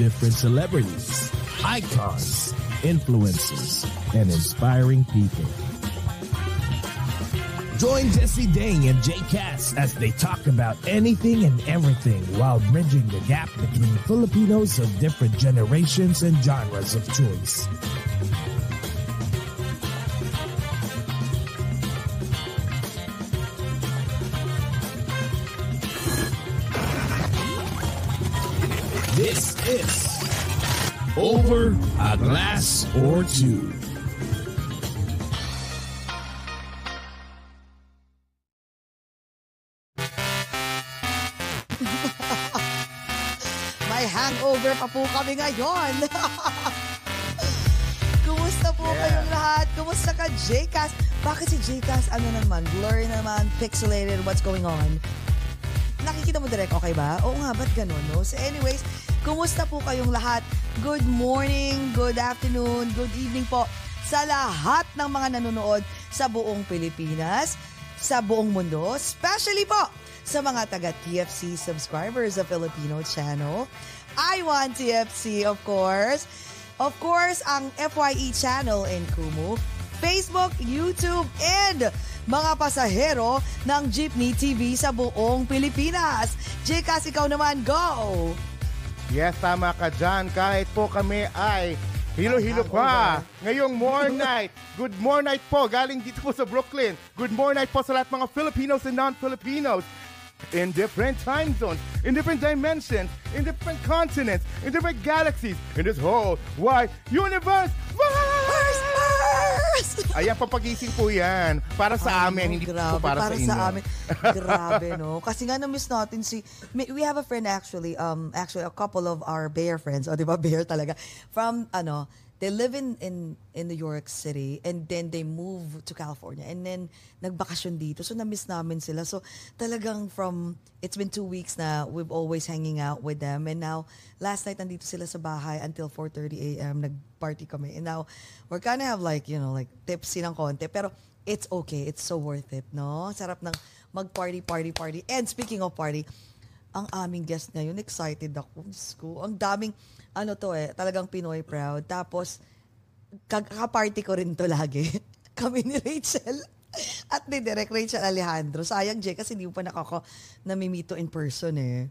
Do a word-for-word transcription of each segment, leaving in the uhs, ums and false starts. different celebrities, icons, influencers, and inspiring people. Join Jesse Dang and Jay Cass as they talk about anything and everything while bridging the gap between Filipinos of different generations and genres of choice. This is Over a Glass or Two. May hangover pa po kami ngayon. Kumusta po yeah. kayong lahat? Kumusta ka, Jay Cass? Bakit si Jay Cass, ano naman? Blurry naman, pixelated, what's going on? Nakikita mo direct, okay ba? Oo nga, ba't ganun, no? So anyways, kumusta po kayong lahat? Good morning, good afternoon, good evening po sa lahat ng mga nanonood sa buong Pilipinas, sa buong mundo, especially po sa mga taga-T F C subscribers sa Filipino channel. I want T F C, of course. Of course, ang F Y E channel in Kumu, Facebook, YouTube, and mga pasahero ng Jeepney T V sa buong Pilipinas. Jay Cass, ikaw naman, go! Yes, tama ka dyan. Kahit po kami ay hilo-hilo pa. Ngayong more night. Good more night po. Galing dito po sa Brooklyn. Good more night po sa lahat mga Filipinos and non-Filipinos. In different time zones, in different dimensions, in different continents, in different galaxies, in this whole wide universe. Ayan, papagising po yan. Para sa Ay, amin, no, hindi grabe, po para, para sa inyo. Para sa amin. Grabe, no? Kasi nga na-miss natin si... We have a friend actually, um, actually a couple of our bear friends, o oh, di ba, bear talaga, from, ano, they live in, in, in New York City and then they move to California and then nagbakasyon dito. So na-miss namin sila. So talagang from, it's been two weeks na we've always hanging out with them. And now, last night nandito sila sa bahay until four thirty a m nag-party kami. And now, we're kind of have like, you know, like tipsy ng konti. Pero it's okay. It's so worth it, no? Sarap ng mag-party, party, party. And speaking of party, ang aming guest ngayon, excited ako. School. Ang daming... Ano to eh, talagang Pinoy proud. Tapos, kaka-party ko rin to lagi. Kami ni Rachel at ni Direk Rachel Alejandro. Sayang, Jay, kasi hindi mo pa nakaka-namimito in person eh.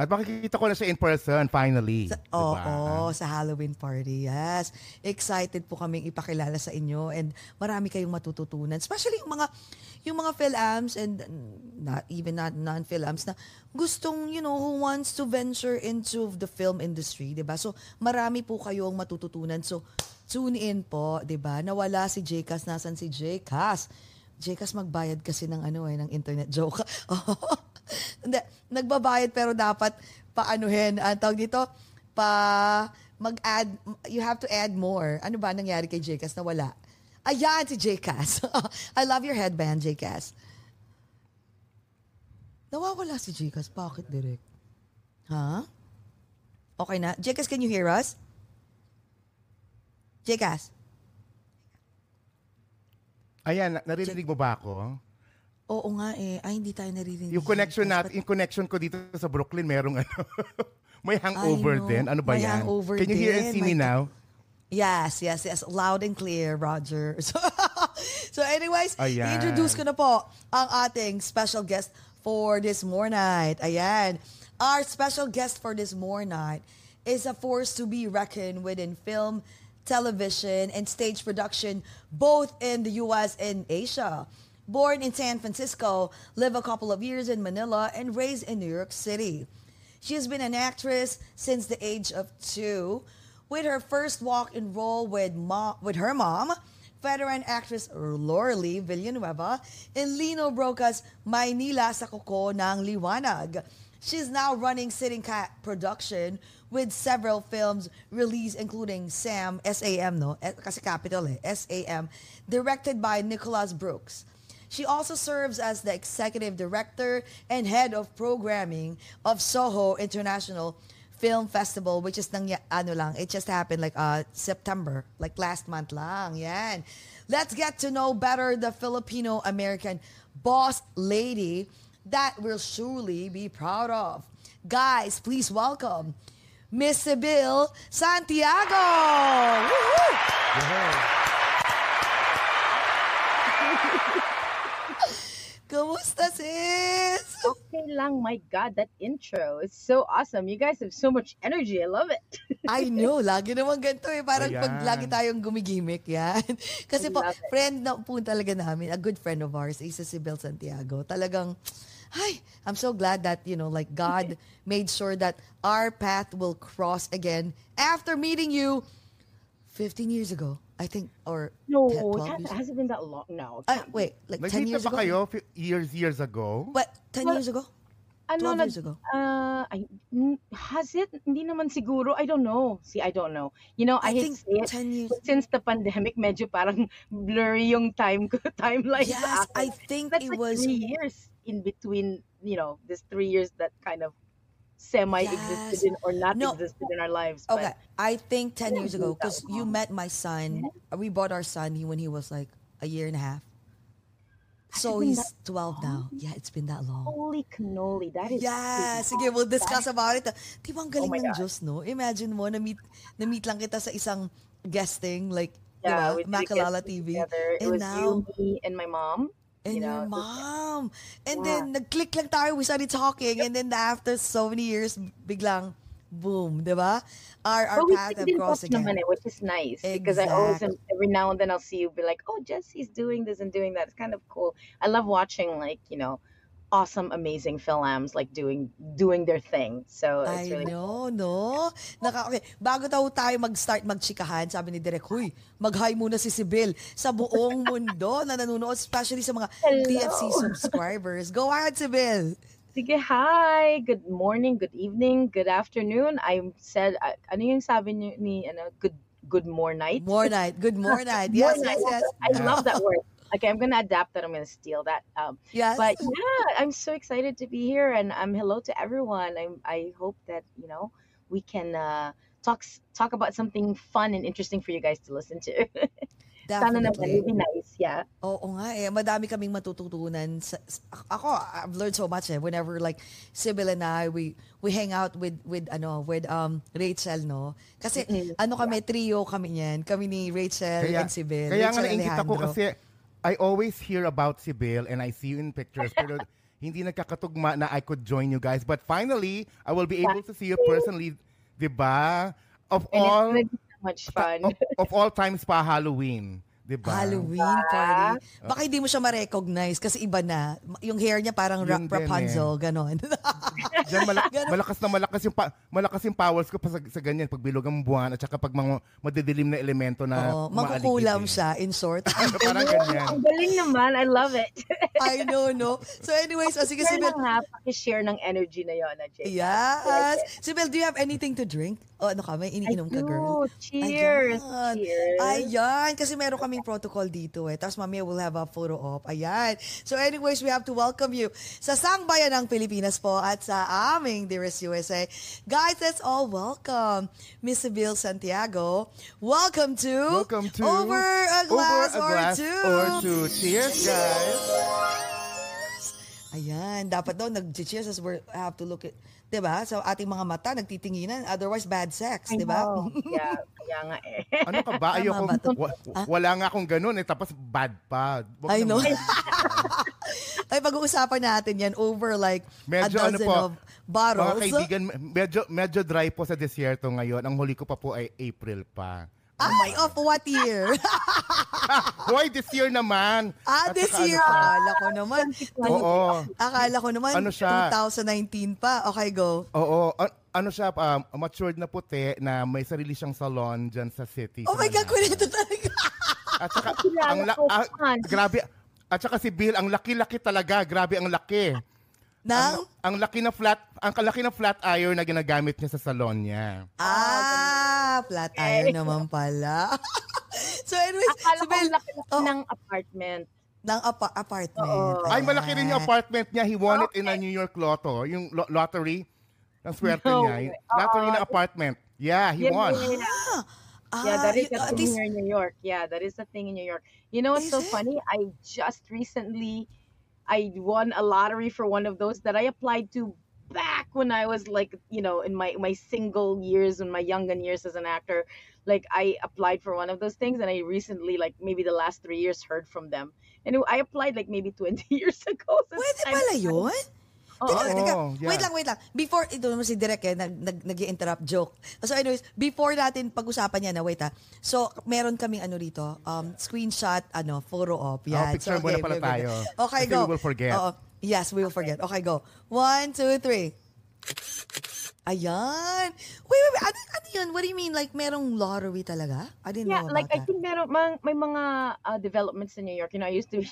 At makikita ko na siya in person, finally. Sa, diba? Oo, sa Halloween party, yes. Excited po kaming ipakilala sa inyo and marami kayong matututunan. Especially yung mga, yung mga Phil-Ams and not, even not non-Phil-Ams na gustong, you know, who wants to venture into the film industry, diba? So, marami po kayong matututunan. So, tune in po, diba? Nawala si Jay Cass. Nasaan si Jay Cass? Jay Cass, magbayad kasi ng ano eh, ng internet. Joke. Nagbabayad pero dapat paanuhin. Ang tawag dito, pa mag-add, you have to add more. Ano ba nangyari kay Jay Cass na wala? Ayan si Jay Cass. I love your headband, Jay Cass. Nawawala si Jay Cass. Bakit, Direk? Huh? Okay na. Jay Cass, can you hear us? Jay Cass? Ayan, naririnig mo ba ako? Oo nga eh. Ay, hindi tayo naririnig. Yung connection natin, yung connection ko dito sa Brooklyn, merong ano. May hangover din. Ano ba may yan? Can you hear and see me now? Yes, yes, yes. Loud and clear, Roger. So, so anyways, introduce ko na po ang ating special guest for this more night. Ayan. Our special guest for this more night is a force to be reckoned with in film, television, and stage production, both in the U S and Asia. Born in San Francisco, lived a couple of years in Manila, and raised in New York City. She has been an actress since the age of two, with her first walk-in role with, mom, with her mom, veteran actress Lorelei Villanueva in Lino Brocka's Maynila Sa Kuko ng Liwanag. She's now running Sitting Cat Production with several films released including Sam, S A M, no? Kasi capital eh, S A M, directed by Nicholas Brooks. She also serves as the executive director and head of programming of Soho International Film Festival, which is nang ano lang, it just happened like uh September, like last month lang. Yan. Let's get to know better the Filipino American boss lady that we'll surely be proud of. Guys, please welcome Miss Sibyl Santiago. Woohoo! Yeah. Kamusta, sis? Okay lang. My God, that intro is so awesome. You guys have so much energy. I love it. I know. Lagi naman ganito eh. Parang Ayan. Pag lagi tayong gumigimik yan. Kasi po, friend na po talaga namin, a good friend of ours, isa si Sibyl Santiago. Talagang, hi, I'm so glad that, you know, like God made sure that our path will cross again after meeting you fifteen years ago. I think, or no, ten, it hasn't been that long now. Uh, wait, like ten years ago? Kayo years, years ago? But ten well, years ago? Ano, twelve years ago? Uh, I, has it? Hindi naman siguro. I don't know. See, I don't know. You know, I, I hate to say it, since the pandemic, medyo parang blurry yung time timeline. Yes, I think That's it like was... three years in between, you know, this three years that kind of semi-existed yes. in or not no. existed in our lives. But okay, I think ten years ago, because you met my son. Yeah. We bought our son when he was like a year and a half. So he's twelve long? now. Yeah, it's been that long. Holy cannoli, that is... Yeah, sige, we'll discuss that... about it. Di ba ang galing oh ng Diyos, no? Imagine mo, na-meet, na-meet lang kita sa isang guesting, like, yeah, di ba, Makalala T V. Together. It and was now, you, me, and my mom. And you know, your mom. And yeah. then, nag-click lang tayo. We started talking. Yep. And then, after so many years, biglang, boom. Diba? Our, our well, path have crossed again. Naman, which is nice. Exactly. Because I always, every now and then, I'll see you be like, oh, Jesse's doing this and doing that. It's kind of cool. I love watching, like, you know, awesome, amazing films, like, doing doing their thing. So, it's I really know, cool. no? Naka, okay. Bago tayo tayo mag-start magchikahan, sabi ni Derek, huy, mag-hi muna si Sibyl sa buong mundo na nanunood, especially sa mga Hello. T F C subscribers. Go ahead, Sibyl! Sige, hi! Good morning, good evening, good afternoon. I said, uh, ano yung sabi ni, ni ano, good good more night? More night, good more night. Yes, more yes, night. yes. I love that word. Okay, I'm going to adapt that. I'm going to steal that. Um, yes. But yeah, I'm so excited to be here. And um, hello to everyone. I I hope that, you know, we can uh, talk talk about something fun and interesting for you guys to listen to. Sana naman, it'd be nice, yeah. Oo nga eh. Madami kaming matututunan. Sa, ako, I've learned so much eh. Whenever like Sibyl and I, we we hang out with with ano with um Rachel, no? Kasi mm-hmm. ano kami, trio kami niyan. Kami ni Rachel kaya, and Sibyl. Kaya nga nainggit ako kasi... I always hear about Sibyl and I see you in pictures, pero hindi nagkakatugma na I could join you guys. But finally, I will be able to see you personally, di ba? Of and all, it's really so much fun. Of, of all times pa Halloween, di ba? Halloween party. Baka hindi mo siya ma-recognize kasi iba na. Yung hair niya parang ra Rapunzel, eh. ganon. mala malakas na malakas yung, pa malakas yung powers ko pa sa, sa ganyan. Pag bilog ang buwan at saka pag mga madidilim na elemento na maaligid. Magkukulam siya, in short. Parang ganyan. Ang galing naman. I love it. I know, no? So anyways, oh, sige, Sibyl. Pakishare ng energy na yun, Jay. Yes. Sibyl, do you have anything to drink? O ano ka? May iniinom ka, girl? Cheers. Ayan. Cheers. Ayan. Kasi meron kaming protocol dito eh. Tapos mamaya we'll have a photo op. Ayan. So anyways, we have to welcome you sa Sangbayan ng Pilipinas po at sa aming dearest U S A. Guys, let's all welcome Miss Sibyl Santiago. Welcome to, welcome to Over a Glass, over a glass or, two. or Two. Cheers, guys. Ayan. Dapat daw nag-cheers as we have to look at... Diba? So, ating mga mata, nagtitinginan. Otherwise, bad sex. Diba? Yeah, yeah nga eh. Ano ka ba? Ayoko, wa, wala nga akong ganun eh. Tapos, bad pa. Wag I know. Ay, pag-uusapan natin yan over like medyo, a dozen ano po, of bottles. Mga kaibigan, medyo, medyo dry po sa desierto ngayon. Ang huli ko pa po ay April pa. Ay, of what year? Hoy, this year naman. Ah, At this year. Ano akala ko naman. Oo. Akala ko naman, ano siya? twenty nineteen pa. Okay, go. Oo. Ano siya, um, matured na puti na may sarili siyang salon dyan sa city. Oh my God, kunito talaga. At saka, ang la- ah, grabe. At saka si Bill, ang laki-laki talaga. Grabe ang laki. Nang? Ang, ang laki na flat, ang kalaki na flat iron na ginagamit niya sa salon niya. Ah, flat iron naman pala. So anyways, akala ko ang laki-laki oh. ng apartment. Ng apa- apartment. Ay, malaki rin yung apartment niya. He won okay. it in a New York lotto. Yung lo- lottery. Ang swerte no. niya. Uh, lottery na apartment. Yeah, he yeah, won. Yeah. Ah. Ah, yeah, that is a uh, thing this... in New York. Yeah, that is a thing in New York. You know what's is so it? funny? I just recently, I won a lottery for one of those that I applied to back when I was like, you know, in my, my single years and my youngan years as an actor. Like, I applied for one of those things, and I recently, like maybe the last three years, heard from them. And I applied like maybe twenty years ago. Pwede pala yun? Oh, teka, teka. Oh, yeah. Wait lang, wait lang. Before, ito mo si Direk eh, nag-i-interrupt joke. So anyways, before natin pag-usapan yan, na wait ha. So, meron kaming ano rito, um, screenshot, ano, photo op. Yan. Oh, picture so, okay, muna pala tayo. Okay, go. We will forget. Uh, yes, we will forget. Okay, go. One, two, three. Ayan. Wait, wait, wait. Ano, ano yun? What do you mean? Like, merong lottery talaga? I didn't yeah, know about like, that. I think meron, may mga uh, developments in New York. You know, I used to,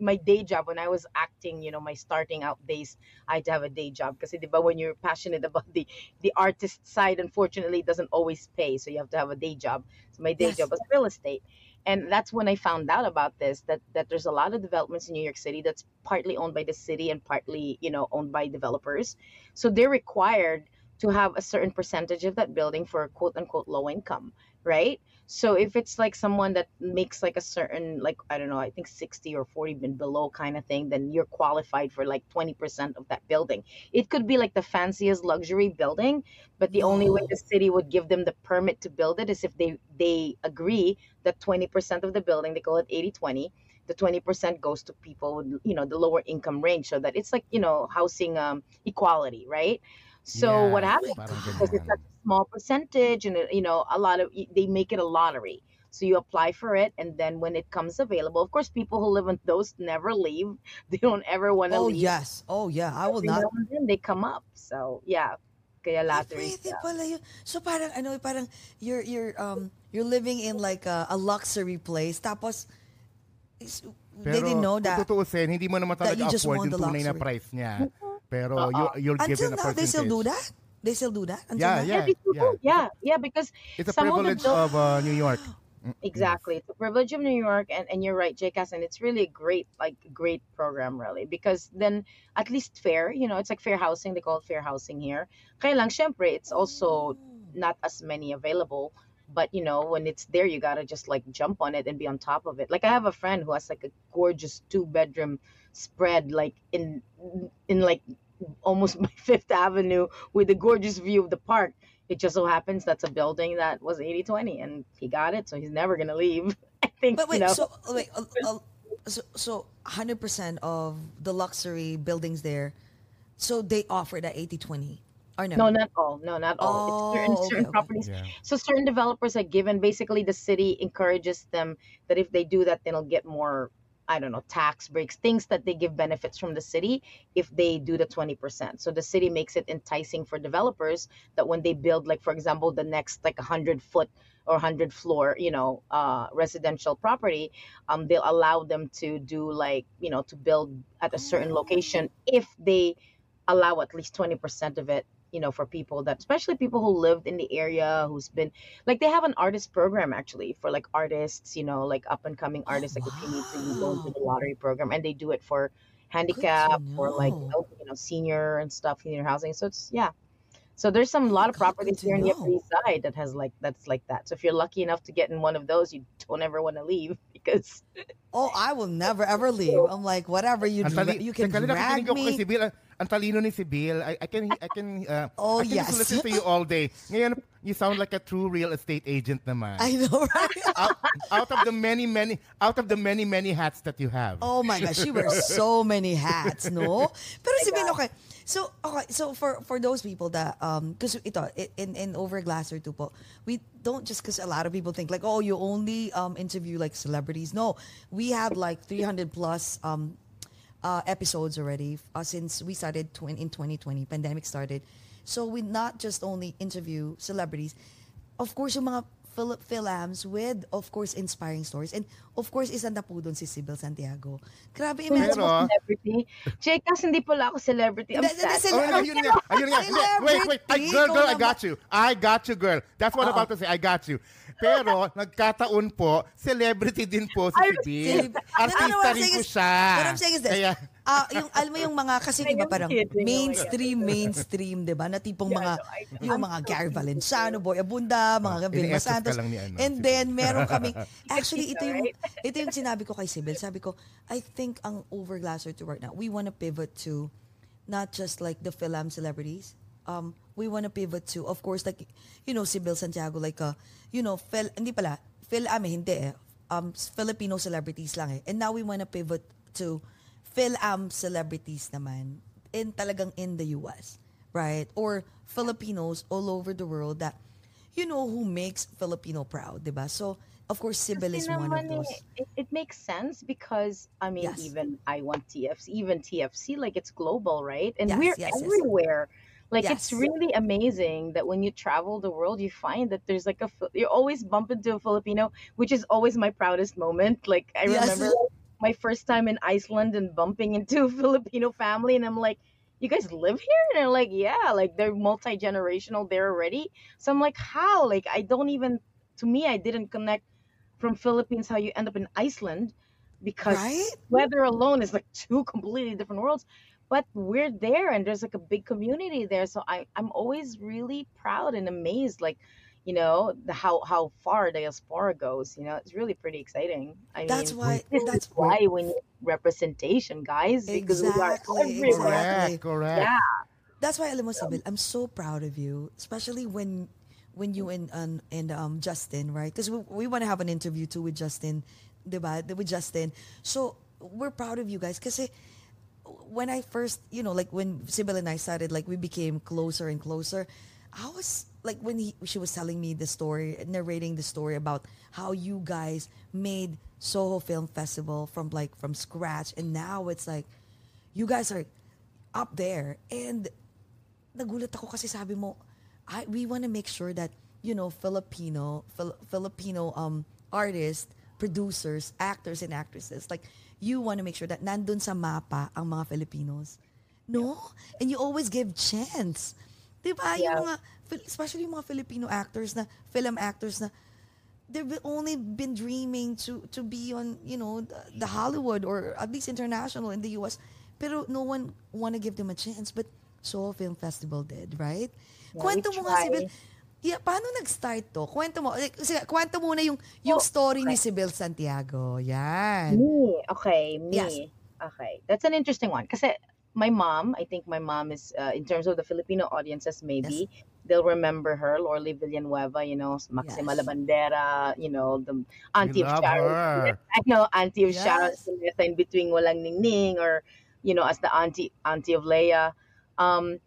my day job, when I was acting, you know, my starting out days, I had to have a day job. Kasi, di ba, when you're passionate about the, the artist side, unfortunately, it doesn't always pay. So, you have to have a day job. So, my day yes. job was real estate. And that's when I found out about this, that, that there's a lot of developments in New York City that's partly owned by the city and partly, you know, owned by developers. So they're required to have a certain percentage of that building for quote unquote low income, right? So if it's like someone that makes like a certain, like, I don't know, I think sixty or forty and below kind of thing, then you're qualified for like twenty percent of that building. It could be like the fanciest luxury building, but the only way the city would give them the permit to build it is if they, they agree that twenty percent of the building, they call it eighty twenty, the twenty percent goes to people with, you know, the lower income range, so that it's like, you know, housing um, equality, right? So yeah, what happens is it's such a small percentage, and you know, a lot of, they make it a lottery. So you apply for it, and then when it comes available, of course, people who live in those never leave. They don't ever want to oh, leave. Oh yes, oh yeah, I will not. Then they come up. So yeah, kaya lottery. Ay, pala yun. So parang ano, parang you're you're um you're living in like a, a luxury place. Tapos they didn't know that. Pero tutuusin, hindi mo naman talaga afford yung tunay na price niya. Pero uh-uh. you, you'll give it a percentage. Until now, they still do that? They still do that? Until yeah, yeah, yeah, yeah. Yeah, because it's a privilege of, those... of uh, New York. Exactly. It's a privilege of New York, and, and you're right, Jay Cass, and it's really a great, like, great program, really, because then at least fair, you know, it's like fair housing. They call it fair housing here. Kaya lang, syempre, it's also not as many available, but, you know, when it's there, you got to just, like, jump on it and be on top of it. Like, I have a friend who has, like, a gorgeous two-bedroom spread, like, in in, like, almost by Fifth Avenue with a gorgeous view of the park. It just so happens that's a building that was eighty twenty, and he got it, so he's never gonna leave. I think. But wait, you know? so wait, uh, uh, so so one hundred percent of the luxury buildings there, so they offer that eighty twenty. Or no? No, not all. No, not all. Oh, it's certain, certain okay, okay. properties. Yeah. So certain developers are given. Basically, the city encourages them that if they do that, they'll get more. I don't know, tax breaks, things that they give benefits from the city if they do the twenty percent. So the city makes it enticing for developers that when they build, like, for example, the next like one hundred foot or one hundred floor, you know, uh, residential property, um, they'll allow them to do like, you know, to build at a certain location if they allow at least twenty percent of it, you know, for people that, especially people who lived in the area, who's been, like, they have an artist program, actually, for, like, artists, you know, like, up-and-coming artists, oh, like, wow. If you need to, you go into the lottery program, and they do it for handicap or, like, you know, senior and stuff, senior housing, so it's, yeah. So there's some lot of properties here on the Upper East Side that has, like, that's like that. So if you're lucky enough to get in one of those, you don't ever want to leave because... Oh, I will never, ever leave. I'm like, whatever, you dra- you can drag me. Ang talino ni Sibyl. I, I can, I can, uh, oh, I can yes. listen to you all day. Ngayon, you sound like a true real estate agent naman. I know, right? out, out of the many, many, out of the many, many hats that you have. Oh my gosh, she wears so many hats, no? Pero Sibyl, okay. So, okay, so for, for those people that, um, because ito, in, in Over Glass or two po, we don't just, because a lot of people think like, oh, you only um, interview like celebrities. No, we have like three hundred plus, um, Uh, episodes already uh, since we started tw- in twenty twenty, pandemic started. So we not just only interview celebrities, of course, yung mga films with, of course, inspiring stories. And, of course, isang na po doon si Sibyl Santiago. Grabe, imagine mo. Celebrity. Jay Cass, hindi pala ako celebrity. I'm sad. Ayun nga, ayun nga. Wait, wait. Girl, girl, I got you. I got you, girl. That's what I'm about to say. I got you. Pero, nagkataon po, celebrity din po si Sibyl. Artista rin po siya. What I'm saying is this. Ah, yung alam mo yung mga kasi diba parang mainstream mainstream, 'di ba? Na tipong mga yung mga Gary Valenciano, Boy Abunda, mga Vilma Santos. And then meron kami actually ito yung ito yung sinabi ko kay Sibyl. Sabi ko, I think ang Overglaser to right now, we want to pivot to not just like the film celebrities. Um we want to pivot to of course like you know Sibyl Santiago like uh you know film hindi pala film ah, hindi eh. Um Filipino celebrities lang eh. And now we want to pivot to Phil-am celebrities naman in talagang in the U S, right? Or Filipinos all over the world that, you know, who makes Filipino proud, diba? So, of course, Sibyl is one of those. It, it makes sense because, I mean, yes. even I want T F C, even T F C, like it's global, right? And yes, we're yes, everywhere. Yes. Like, yes. it's really amazing that when you travel the world, you find that there's like a, you always bump into a Filipino, which is always my proudest moment. Like, I yes. remember... my first time in Iceland and bumping into a Filipino family. And I'm like, you guys live here? And they're like, yeah, like they're multi-generational there already. So I'm like, how? Like, I don't even, to me, I didn't connect from Philippines, how you end up in Iceland because right? weather alone is like two completely different worlds. But we're there and there's like a big community there. So I, I'm always really proud and amazed. Like, you know, the, how how far diaspora goes. You know, it's really pretty exciting. I that's mean, why this that's is why we need representation, guys, exactly, because we are everywhere. Exactly. Correct. Yeah. That's why, alam mo, Sibyl, I'm so proud of you, especially when when you and um, and um Justin, right? Because we we want to have an interview too with Justin, diba? With Justin. So we're proud of you guys, because when I first, you know, like when Sibyl and I started, like we became closer and closer. I was like when he, she was telling me the story, narrating the story about how you guys made Soho Film Festival from like from scratch, and now it's like you guys are up there. And nagulat ako kasi sabi mo, I we want to make sure that you know Filipino Fil Filipino um artists, producers, actors, and actresses, like you want to make sure that nandun sa mapa ang mga Filipinos, no? And you always give chance. Diba? Yeah. Yung mga, especially yung mga Filipino actors na, film actors na, they've only been dreaming to to be on, you know, the, the Hollywood or at least international in the U S. Pero no one want to give them a chance. But Soho Film Festival did, right? Yeah, kwento mo nga, Sibyl. Yeah, paano nag-start to? Kwento mo. Like, kwento muna yung, yung oh, story okay. ni Sibyl Santiago. Yan. Me. Okay, me. Yes. Okay. That's an interesting one. Kasi, my mom, I think my mom is, uh, in terms of the Filipino audiences, maybe yes. they'll remember her, Lorelei Villanueva, you know, Maxima yes. La Bandera, you know, the auntie of Sharon. I know, auntie of yes. Sharon, in between Walang Ningning, or, you know, as the auntie auntie of Leia. Um,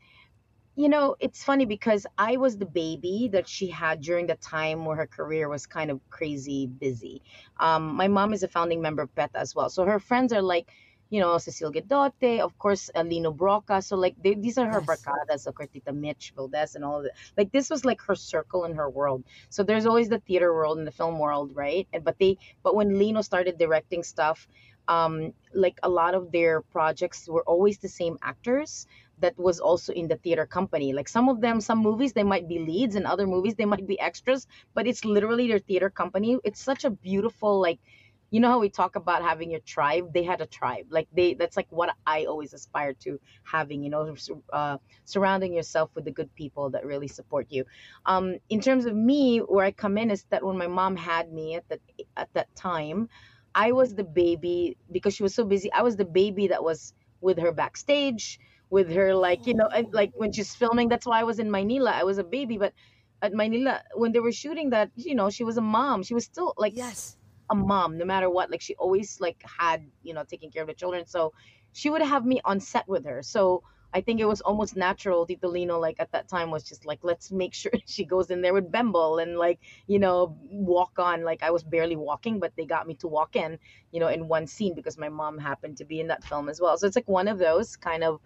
you know, it's funny because I was the baby that she had during the time where her career was kind of crazy busy. Um, my mom is a founding member of PETA as well. So her friends are like, you know, Cecilia Guidote, of course, uh, Lino Brocka. So, like, they, these are her yes. barcadas, so Tita Mitch, Valdez, and all of that. Like, this was, like, her circle and her world. So, there's always the theater world and the film world, right? And But they, but when Lino started directing stuff, um, like, a lot of their projects were always the same actors that was also in the theater company. Like, some of them, some movies, they might be leads, and other movies, they might be extras. But it's literally their theater company. It's such a beautiful, like, you know how we talk about having your tribe? They had a tribe. Like they, that's like what I always aspire to having, you know, uh, surrounding yourself with the good people that really support you. Um, in terms of me, where I come in is that when my mom had me at that, at that time, I was the baby because she was so busy. I was the baby that was with her backstage, with her like, you know, and like when she's filming, that's why I was in Maynila. I was a baby, but at Maynila, when they were shooting that, you know, she was a mom. She was still like... Yes. a mom no matter what, like she always like had, you know, taking care of the children, so she would have me on set with her. So I think it was almost natural. Tito Lino, like at that time, was just like, let's make sure she goes in there with Bemble and like, you know, walk on. Like I was barely walking, but they got me to walk in, you know, in one scene because my mom happened to be in that film as well. So it's like one of those kind of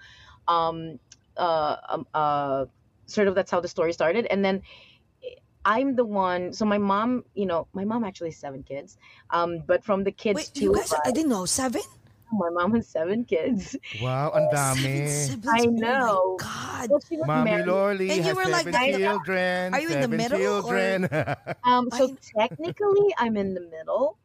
um uh um, uh sort of, that's how the story started. And then I'm the one. So my mom, you know, my mom actually has seven kids. Um, but from the kids Wait, to you guys, I didn't know seven. My mom has seven kids. Wow, ang dami. I know. Oh my God. Well, Mommy Loli and you has were seven like, children. Are you in the middle? Children. Or... um, so technically, I'm in the middle.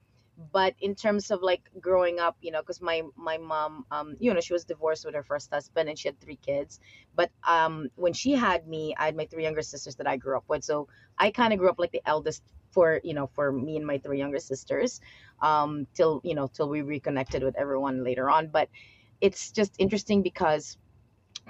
But in terms of like growing up, you know, because my my mom, um, you know, she was divorced with her first husband and she had three kids. But um, when she had me, I had my three younger sisters that I grew up with. So I kind of grew up like the eldest for, you know, for me and my three younger sisters um, till, you know, till we reconnected with everyone later on. But it's just interesting because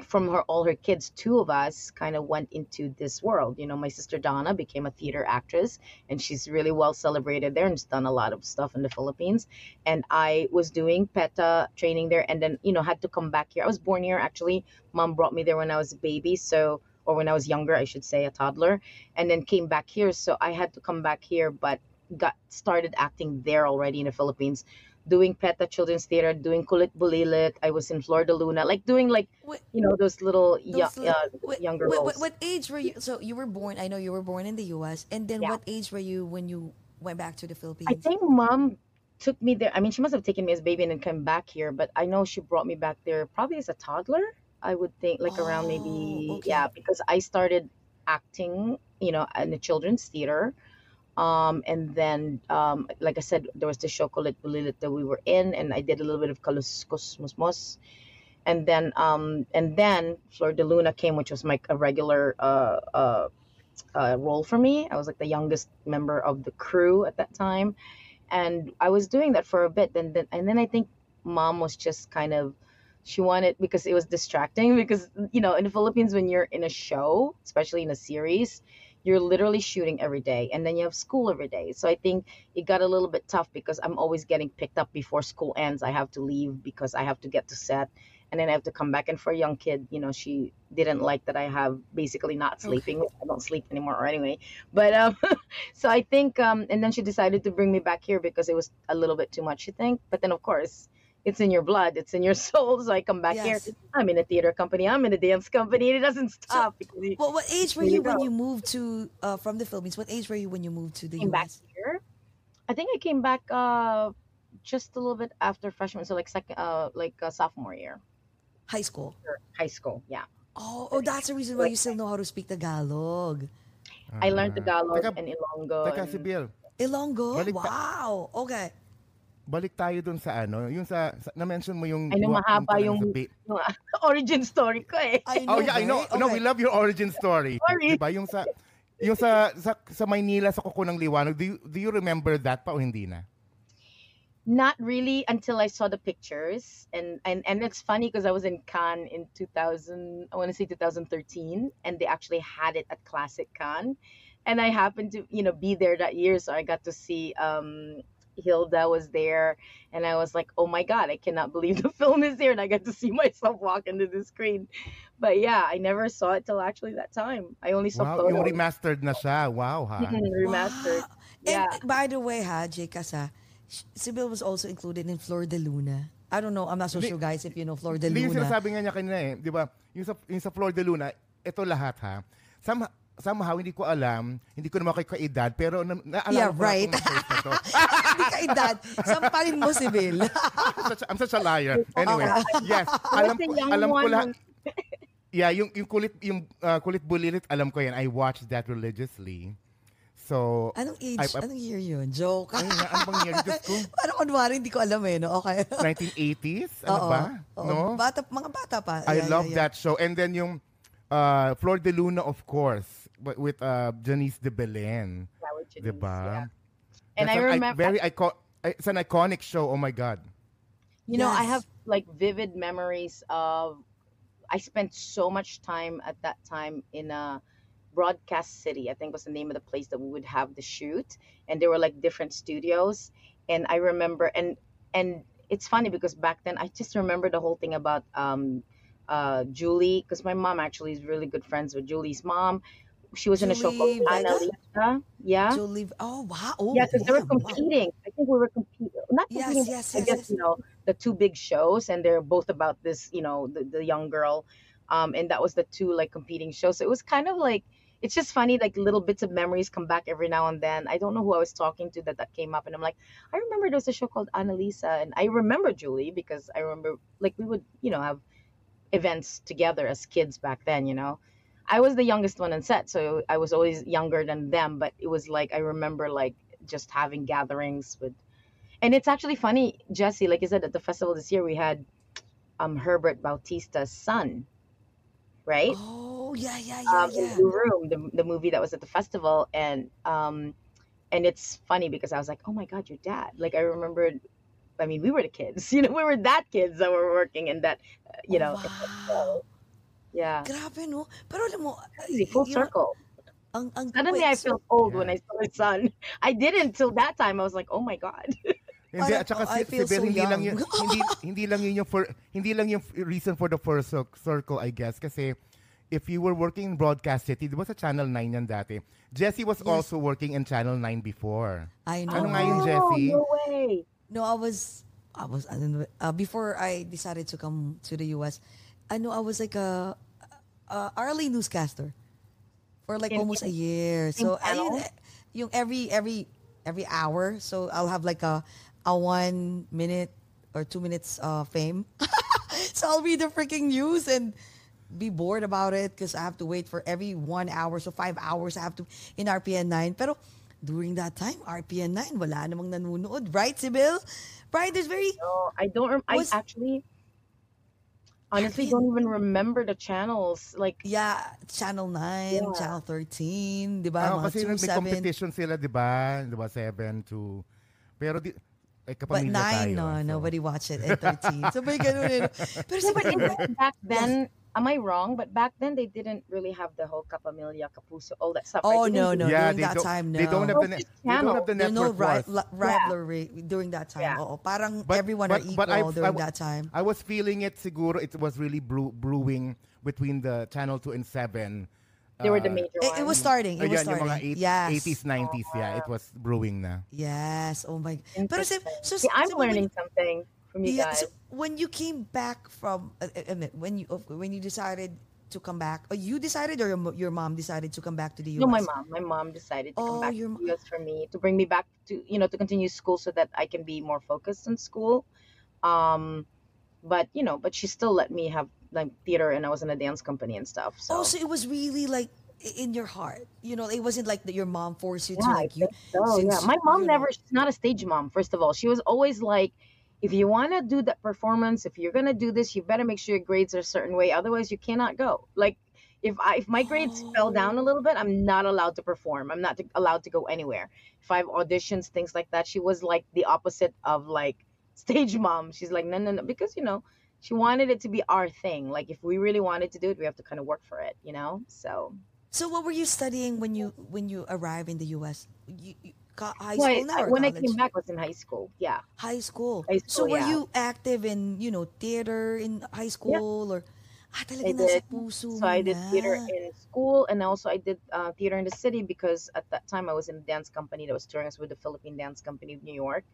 from her, all her kids, two of us kind of went into this world. You know, my sister Donna became a theater actress and she's really well celebrated there and has done a lot of stuff in the Philippines. And I was doing PETA training there and then, you know, had to come back here. I was born here, actually. Mom brought me there when I was a baby. So, or when I was younger, I should say, a toddler, and then came back here. So I had to come back here, but got started acting there already in the Philippines, doing PETA Children's Theater, doing Kulit Bulilit. I was in Flor de Luna, like doing like, what, you know, those little those y- uh, what, younger what, roles. What, what age were you? So you were born, I know you were born in the U S. And then yeah. What age were you when you went back to the Philippines? I think mom took me there. I mean, she must have taken me as a baby and then come back here. But I know she brought me back there probably as a toddler, I would think, like oh, around maybe, okay. yeah, because I started acting, you know, in the children's theater. Um, and then, um, like I said, there was the show Kulit Bulilit that we were in, and I did a little bit of Kaluskos. And then, um, and then Flor de Luna came, which was my a regular uh, uh, uh, role for me. I was like the youngest member of the crew at that time, and I was doing that for a bit. Then, then and then I think mom was just kind of, she wanted, because it was distracting, because you know in the Philippines when you're in a show, especially in a series, you're literally shooting every day and then you have school every day. So I think it got a little bit tough because I'm always getting picked up before school ends. I have to leave because I have to get to set and then I have to come back. And for a young kid, you know, she didn't like that I have basically not sleeping. Okay. I don't sleep anymore or anyway. But um, so I think, um, and then she decided to bring me back here because it was a little bit too much, you think. But then of course, it's in your blood. It's in your soul. So I come back yes. here. I'm in a theater company. I'm in a dance company. It doesn't stop. So, you, well, what age were you, you when know. you moved to uh, from the Philippines? What age were you when you moved to the came U S? Back here? I think I came back uh, just a little bit after freshman, so like second, uh, like uh, sophomore year, high school. Sure. High school, yeah. Oh, oh, that's the reason why you still know how to speak Tagalog. Uh, I learned Tagalog taka, and Ilonggo. Taka Sibyl. And... Ilonggo. Balikta. Wow. Okay. Balik tayo dun sa ano, yung sa, sa na-mention mo yung... I know, mahaba yung, yung origin story ko eh. I know, oh yeah, I know. Okay. No, we love your origin story. Sorry. Diba? Yung sa, yung sa, sa, sa Maynila, sa Kuko ng Liwanag, do you, do you remember that pa o hindi na? Not really until I saw the pictures. And and, and it's funny because I was in Cannes in two thousand, I want to say twenty thirteen, and they actually had it at Classic Cannes. And I happened to, you know, be there that year, so I got to see... um. Hilda was there and I was like, oh my God, I cannot believe the film is here and I got to see myself walk into the screen. But yeah, I never saw it till actually that time. I only saw wow, photos. Yung remastered na siya. Wow, ha? Remastered. Wow. Yeah. And by the way, ha, Jay Cass, ha, Sibyl was also included in Flor de Luna. I don't know. I'm not so sure, guys, if you know Flor de Luna. Yung sinasabi nga niya kanina eh, di ba? Yung sa, yung sa Flor de Luna, ito lahat, ha? Somehow, somehow, hindi ko alam, hindi ko naman kayo kaedad, pero na- naalala yeah, ko right. na kung na to. Hindi kaedad, sampalin mo si Bill. I'm, such, I'm such a liar. Anyway, okay. Yes, alam, alam ko lahat. Yeah, yung, yung kulit, yung uh, Kulit Bulilit, alam ko yan. I watched that religiously. So, anong age? I, I, anong year yun? Joke. Ay, na, anong bang year? Diyos ko. Parang kunwari, hindi ko alam eh, no? Okay. nineteen eighties? Ano oo, ba? Oo. No? Bata, mga bata pa. I yeah, love yeah, yeah. that show. And then yung uh, Flor de Luna, of course. But with uh, Janice de Belen, Janice, diba? Yeah. And I remember very iconic. It's an iconic show. Oh my God! You yes. know, I have like vivid memories of. I spent so much time at that time in a Broadcast City. I think was the name of the place that we would have the shoot, and there were like different studios. And I remember, and and it's funny because back then I just remember the whole thing about um, uh, Julie, because my mom actually is really good friends with Julie's mom. She was Julie, in a show called Annalisa. Yeah. Julie, oh, wow. Oh, yeah, because yeah, they were competing. Wow. I think we were competing. Not competing, yes, yes, I yes, guess, yes. you know, the two big shows, and they're both about this, you know, the, the young girl. Um, and that was the two, like, competing shows. So it was kind of like, it's just funny, like little bits of memories come back every now and then. I don't know who I was talking to that that came up, and I'm like, I remember there was a show called Annalisa, and I remember Julie because I remember like we would, you know, have events together as kids back then, you know. I was the youngest one on set, so I was always younger than them, but it was like I remember like just having gatherings with, and it's actually funny, Jesse, like I said, at the festival this year, we had um Herbert Bautista's son, right? Oh, yeah, yeah, yeah, um, yeah. In the room, the, the movie that was at the festival, and um and it's funny because I was like, oh my God, your dad. Like I remembered, I mean, we were the kids, you know, we were that kids that were working in that, uh, you know. Wow. Yeah. Grabe, no? Pero alam mo, full circle. Ang, ang, Suddenly, wait, I felt so old yeah. when I saw my son. I didn't till that time. I was like, oh my God. Hindi, at saka si Sibyl, hindi lang yun, hindi, hindi lang yun yung for, hindi lang yung reason for the first circle, I guess. Kasi if you were working in Broadcast City, diba sa Channel nine yan dati? Jesse was yes. also working in Channel nine before. I know. Ano nga yun, Jesse? No way. No, I was, I was, uh, before I decided to come to the U S, I know I was like a, a hourly newscaster for like in, almost in, a year. So ayun, yung every every every hour, so I'll have like a a one minute or two minutes uh, fame. So I'll read the freaking news and be bored about it because I have to wait for every one hour. So five hours I have to in R P N nine. Pero during that time, R P N nine, wala namang nanunood, right, Sibyl? Right, there's very. No, I don't. Rem- was, I actually. Honestly, don't even remember the channels. Like yeah, Channel nine, yeah. Channel thirteen, di ba? Oh, kasi two, may seven. Competition sila, di ba? Di ba, seven, two. Pero di, eh, kapamilya tayo. But nine, no, so. Nobody watched it. And thirteen. So may ganun yun. Pero no, but in fact, back then, yes. Am I wrong? But back then, they didn't really have the whole Kapamilya, Kapuso, all that stuff. Oh, right? no, no. Yeah, during that time, no. They don't have the, ne- they don't have the network. There's no ri- rivalry yeah. during that time. Yeah. Oo, parang but, everyone but, are equal I, during I w- that time. I was feeling it, siguro, it was really brew- brewing between the Channel two and seven. They uh, were the major ones. It, it was starting. It was yeah, starting. Yung mga eight, yes. eighties, nineties, oh, yeah. It was brewing na. Yes. Oh, my God. Pero, so, so, yeah, I'm so learning when, something from you yeah, guys. So, when you came back from, uh, when you when you decided to come back, or you decided or your, your mom decided to come back to the U S? No, my mom. My mom decided to oh, come back to the U S for me, to bring me back to, you know, to continue school so that I can be more focused in school. Um, but, you know, but she still let me have, like, theater, and I was in a dance company and stuff. So. Oh, so it was really, like, in your heart. You know, it wasn't like that your mom forced you yeah, to, like, you. So, yeah. My mom you never, know. She's not a stage mom, first of all. She was always like, if you want to do that performance, if you're going to do this, you better make sure your grades are a certain way. Otherwise, you cannot go. Like, if I, if my grades oh. fell down a little bit, I'm not allowed to perform. I'm not to, allowed to go anywhere. If I have auditions, things like that, she was like the opposite of like stage mom. She's like, no, no, no. Because, you know, she wanted it to be our thing. Like, if we really wanted to do it, we have to kind of work for it, you know? So. So what were you studying when you when you arrived in the U S? You, you, High school well, now or when college? I came back, I was in high school. Yeah, high school. High school so were yeah. you active in, you know, theater in high school yeah. or? Ah, I did. So I did theater in school, and also I did uh, theater in the city because at that time I was in a dance company that was touring us with the Philippine Dance Company of New York,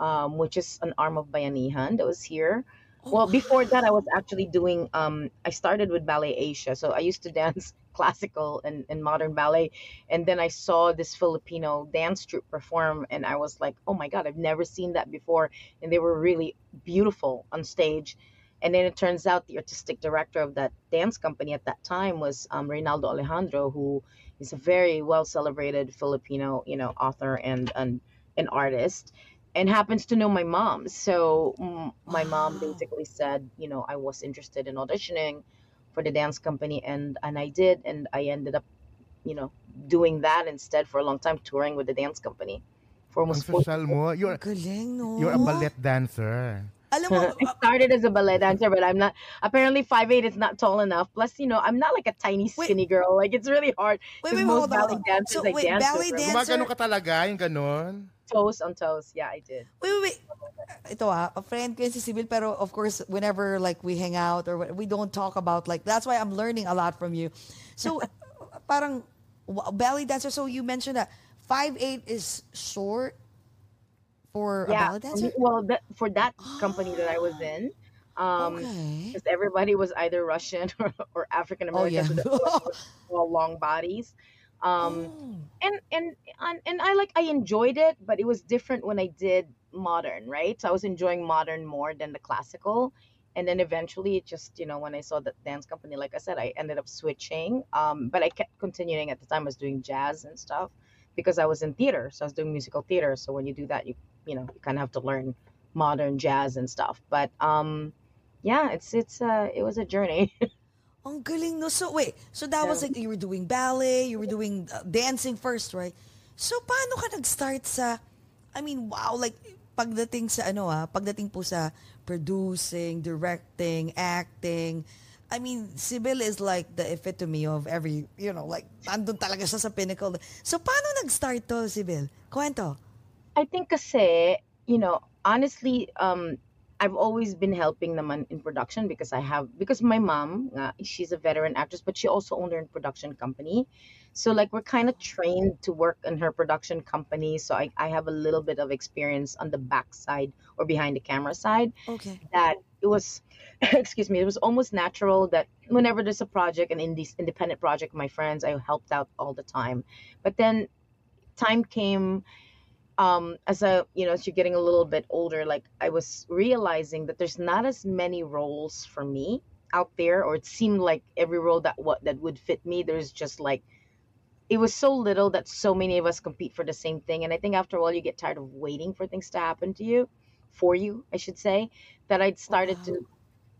um, which is an arm of Bayanihan that was here. Oh, well, wow. Before that, I was actually doing. Um, I started with Ballet Asia, so I used to dance classical and, and modern ballet, and then I saw this Filipino dance troupe perform, and I was like, oh my God, I've never seen that before, and they were really beautiful on stage. And then it turns out the artistic director of that dance company at that time was um, Rachel Alejandro, who is a very well celebrated Filipino, you know, author and and an artist, and happens to know my mom. So m- my mom basically said, you know, I was interested in auditioning for the dance company, and and I did, and I ended up, you know, doing that instead for a long time, touring with the dance company for almost four years. You're, you're a ballet dancer. Alam mo, I started as a ballet dancer, but I'm not, apparently five eight is not tall enough. Plus, you know, I'm not like a tiny skinny wait, girl. Like, it's really hard. Wait, wait, most wait, ballet dancers, so, I wait, dance ballet dancer. Gumagano ka talaga, yung ganon? Toes on toes. Yeah, I did. Wait, wait, wait. Ito ah, a friend ko si Sibyl, pero of course, whenever like we hang out or we don't talk about like, that's why I'm learning a lot from you. So, parang belly dancer. So you mentioned that five eight is short for yeah. a belly dancer? Well, that, for that company that I was in, Um, okay. Because everybody was either Russian or, or African American oh, yeah. with, with small, long bodies. Um, oh. and, and and and I like I enjoyed it, but it was different when I did modern, right? So I was enjoying modern more than the classical. And then eventually, it just, you know, when I saw the dance company, like I said, I ended up switching. Um, but I kept continuing. At the time, I was doing jazz and stuff because I was in theater. So I was doing musical theater. So when you do that, you you know, you kind of have to learn modern jazz and stuff. But um, yeah, it's it's uh, it was a journey. Ang galing, no? So wait, so that yeah. was like you were doing ballet, you were doing uh, dancing first, right? So paano ka nag-start sa, I mean, wow, like pagdating sa ano ah, pagdating po sa producing, directing, acting. I mean, Sibyl is like the epitome of every, you know, like, andun talaga siya sa pinnacle. So, paano nag-start to, Sibyl? Kwento. I think kasi, you know, honestly, um, I've always been helping naman in production because I have, because my mom, uh, she's a veteran actress, but she also owned her own production company. So, like, we're kind of trained to work in her production company. So, I, I have a little bit of experience on the backside or behind the camera side. Okay. That it was, excuse me, it was almost natural that whenever there's a project, an indie, independent project, my friends, I helped out all the time. But then time came um, as a, you know, as you're getting a little bit older, like I was realizing that there's not as many roles for me out there, or it seemed like every role that what that would fit me, there's just like, it was so little that so many of us compete for the same thing. And I think after a while, you get tired of waiting for things to happen to you. for you, I should say, that I'd started wow. to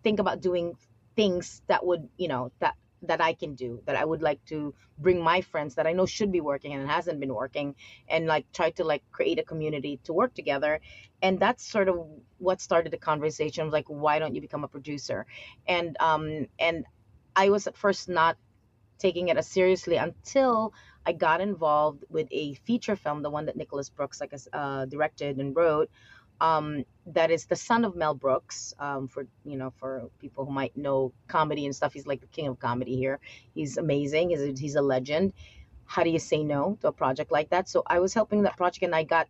think about doing things that would, you know, that, that I can do, that I would like to bring my friends that I know should be working and hasn't been working, and like try to like create a community to work together. And that's sort of what started the conversation of like, why don't you become a producer? And, um, and I was at first not taking it as seriously until I got involved with a feature film, the one that Nicholas Brooks like uh, directed and wrote, Um, that is the son of Mel Brooks. Um, for you know, for people who might know comedy and stuff, he's like the king of comedy here. He's amazing. He's a, he's a legend. How do you say no to a project like that? So I was helping that project, and I got,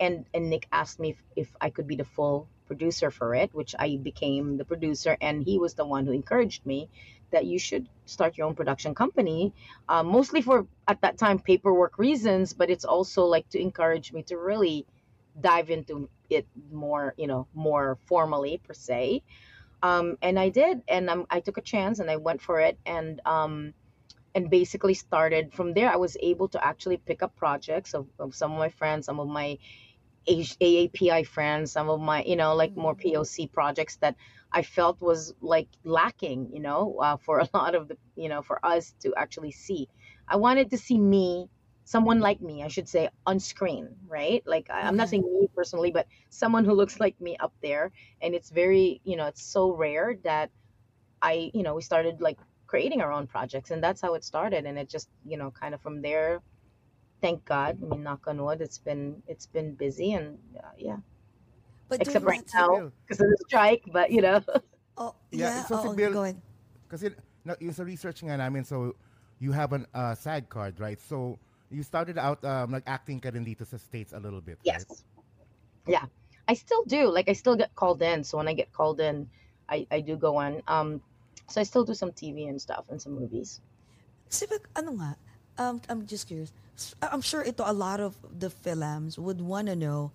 and and Nick asked me if, if I could be the full producer for it, which I became the producer, and he was the one who encouraged me that you should start your own production company, uh, mostly for at that time paperwork reasons, but it's also like to encourage me to really dive into it more, you know, more formally per se. Um, and I did, and um, I took a chance and I went for it, and um, and basically started from there. I was able to actually pick up projects of, of some of my friends, some of my A A P I friends, some of my, you know, like more P O C projects that I felt was like lacking, you know, uh, for a lot of the, you know, for us to actually see. I wanted to see me, someone like me, I should say, on screen, right? Like, I'm not saying me personally, but someone who looks like me up there. And it's very, you know, it's so rare that I, you know, we started like creating our own projects, and that's how it started. And it just, you know, kind of from there, thank God, I mean, knock on wood, it's been, it's been busy and uh, yeah. But except right now, because of the strike, but you know. Oh, yeah, yeah. So, oh, Sibyl, go ahead. Kasi, no, yung sa research nga namin, so you have a uh, SAG card, right? So, you started out um, like acting ka rin dito sa States a little bit. Yes. Right? Yeah. I still do. Like I still get called in. So when I get called in, I, I do go on. Um, so I still do some T V and stuff and some movies. Sibag, ano nga? Um, I'm just curious. I'm sure ito a lot of the films would want to know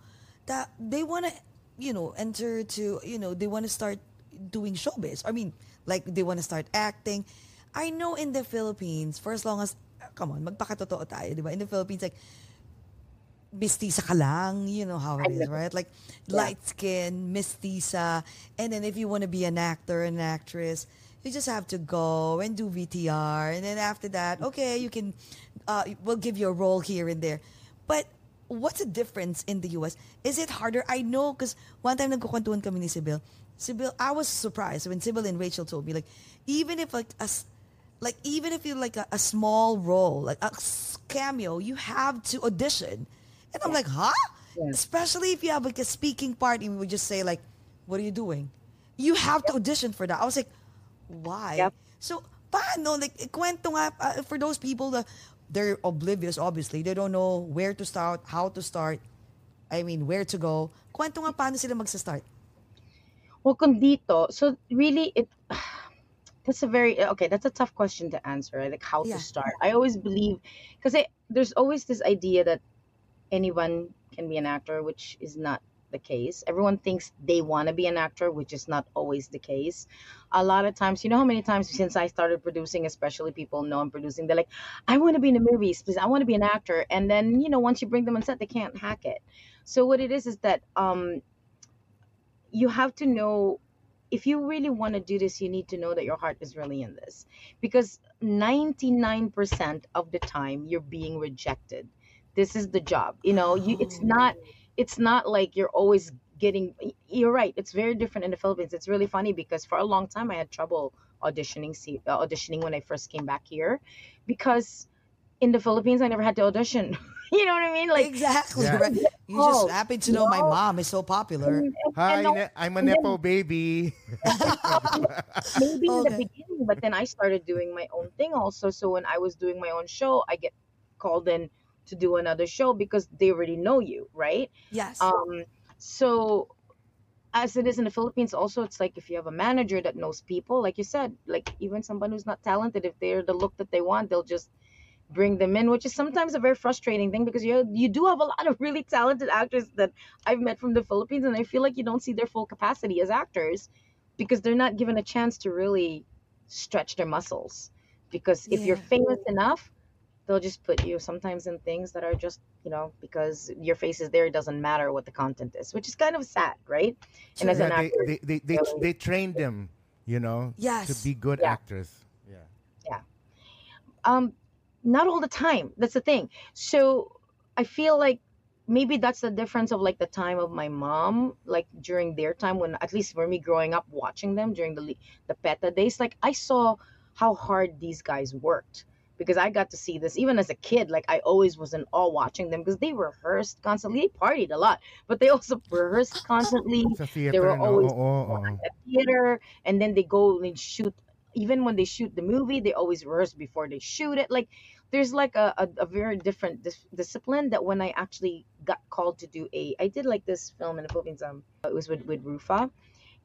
that they want to, you know, enter to, you know, they want to start doing showbiz. I mean, like they want to start acting. I know in the Philippines, for as long as come on, magpakatotoo tayo, di ba? In the Philippines, like, mestiza ka lang, you know how it is, right? Like, yeah. Light skin, mestiza, and then if you want to be an actor, an actress, you just have to go and do V T R, and then after that, okay, you can, uh, we'll give you a role here and there. But, what's the difference in the U S? Is it harder? I know, because one time nagkukwentuhan kami ni Sibyl, Sibyl, I was surprised when Sibyl and Rachel told me, like, even if, like, as Like, even if you're like a, a small role, like a cameo, you have to audition. And I'm like, huh? Yeah. Especially if you have like a speaking part, we would just say like, what are you doing? You have yep. to audition for that. I was like, why? Yep. So, paano? Like, kwento nga, uh, for those people that they're oblivious, obviously. They don't know where to start, how to start. I mean, where to go. Kwento nga, paano sila magsa-start? Well, kung dito, so really, it that's a very, okay, that's a tough question to answer, right? Like how yeah. to start. I always believe, because there's always this idea that anyone can be an actor, which is not the case. Everyone thinks they want to be an actor, which is not always the case. A lot of times, you know how many times since I started producing, especially people know I'm producing, they're like, I want to be in the movies, please, I want to be an actor. And then, you know, once you bring them on set, they can't hack it. So what it is is that um, you have to know, if you really want to do this, you need to know that your heart is really in this. Because ninety-nine percent of the time, you're being rejected. This is the job. You know, you, it's not... It's not like you're always getting, you're right, it's very different in the Philippines. It's really funny because for a long time I had trouble auditioning auditioning when I first came back here, because in the Philippines I never had to audition. You know what I mean? Like exactly. Yeah. Right. You oh, just happen to know no. my mom is so popular. And, and, Hi, and no, I'm a Nepo then, baby. Maybe okay. in the beginning, but then I started doing my own thing also. So when I was doing my own show, I get called in to do another show because they already know you, right? Yes. Um, so as it is in the Philippines also, it's like if you have a manager that knows people, like you said, like even someone who's not talented, if they're the look that they want, they'll just bring them in, which is sometimes a very frustrating thing because you you do have a lot of really talented actors that I've met from the Philippines, and I feel like you don't see their full capacity as actors because they're not given a chance to really stretch their muscles. Because if yeah. you're famous enough, they'll just put you sometimes in things that are just, you know, because your face is there, it doesn't matter what the content is, which is kind of sad, right? And yeah, as an they, actor, they they they, really, they train them, you know, yes. to be good yeah. actors. Yeah. Yeah. Um, not all the time. That's the thing. So I feel like maybe that's the difference of like the time of my mom, like during their time when, at least for me growing up, watching them during the the PETA days, like I saw how hard these guys worked. Because I got to see this even as a kid, like I always was in awe watching them because they rehearsed constantly. They partied a lot, but they also rehearsed constantly. Theater, they were always no, oh, oh. at the theater, and then they go and shoot. Even when they shoot the movie, they always rehearse before they shoot it. Like there's like a, a, a very different dis discipline that when I actually got called to do a, I did like this film in the Philippines. Um, it was with with Rufa,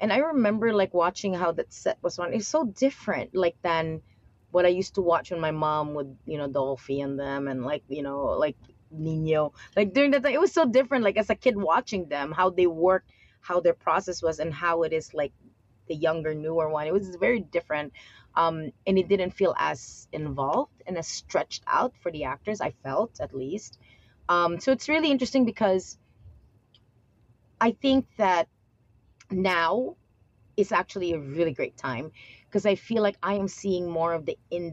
and I remember like watching how that set was run. It's so different, like than what I used to watch when my mom would, you know, Dolphy and them and like, you know, like Nino, like during that time, it was so different. Like as a kid watching them, how they worked, how their process was and how it is like the younger, newer one. It was very different. Um, and it didn't feel as involved and as stretched out for the actors, I felt at least. Um, so it's really interesting because I think that now is actually a really great time. Because I feel like I am seeing more of the, in,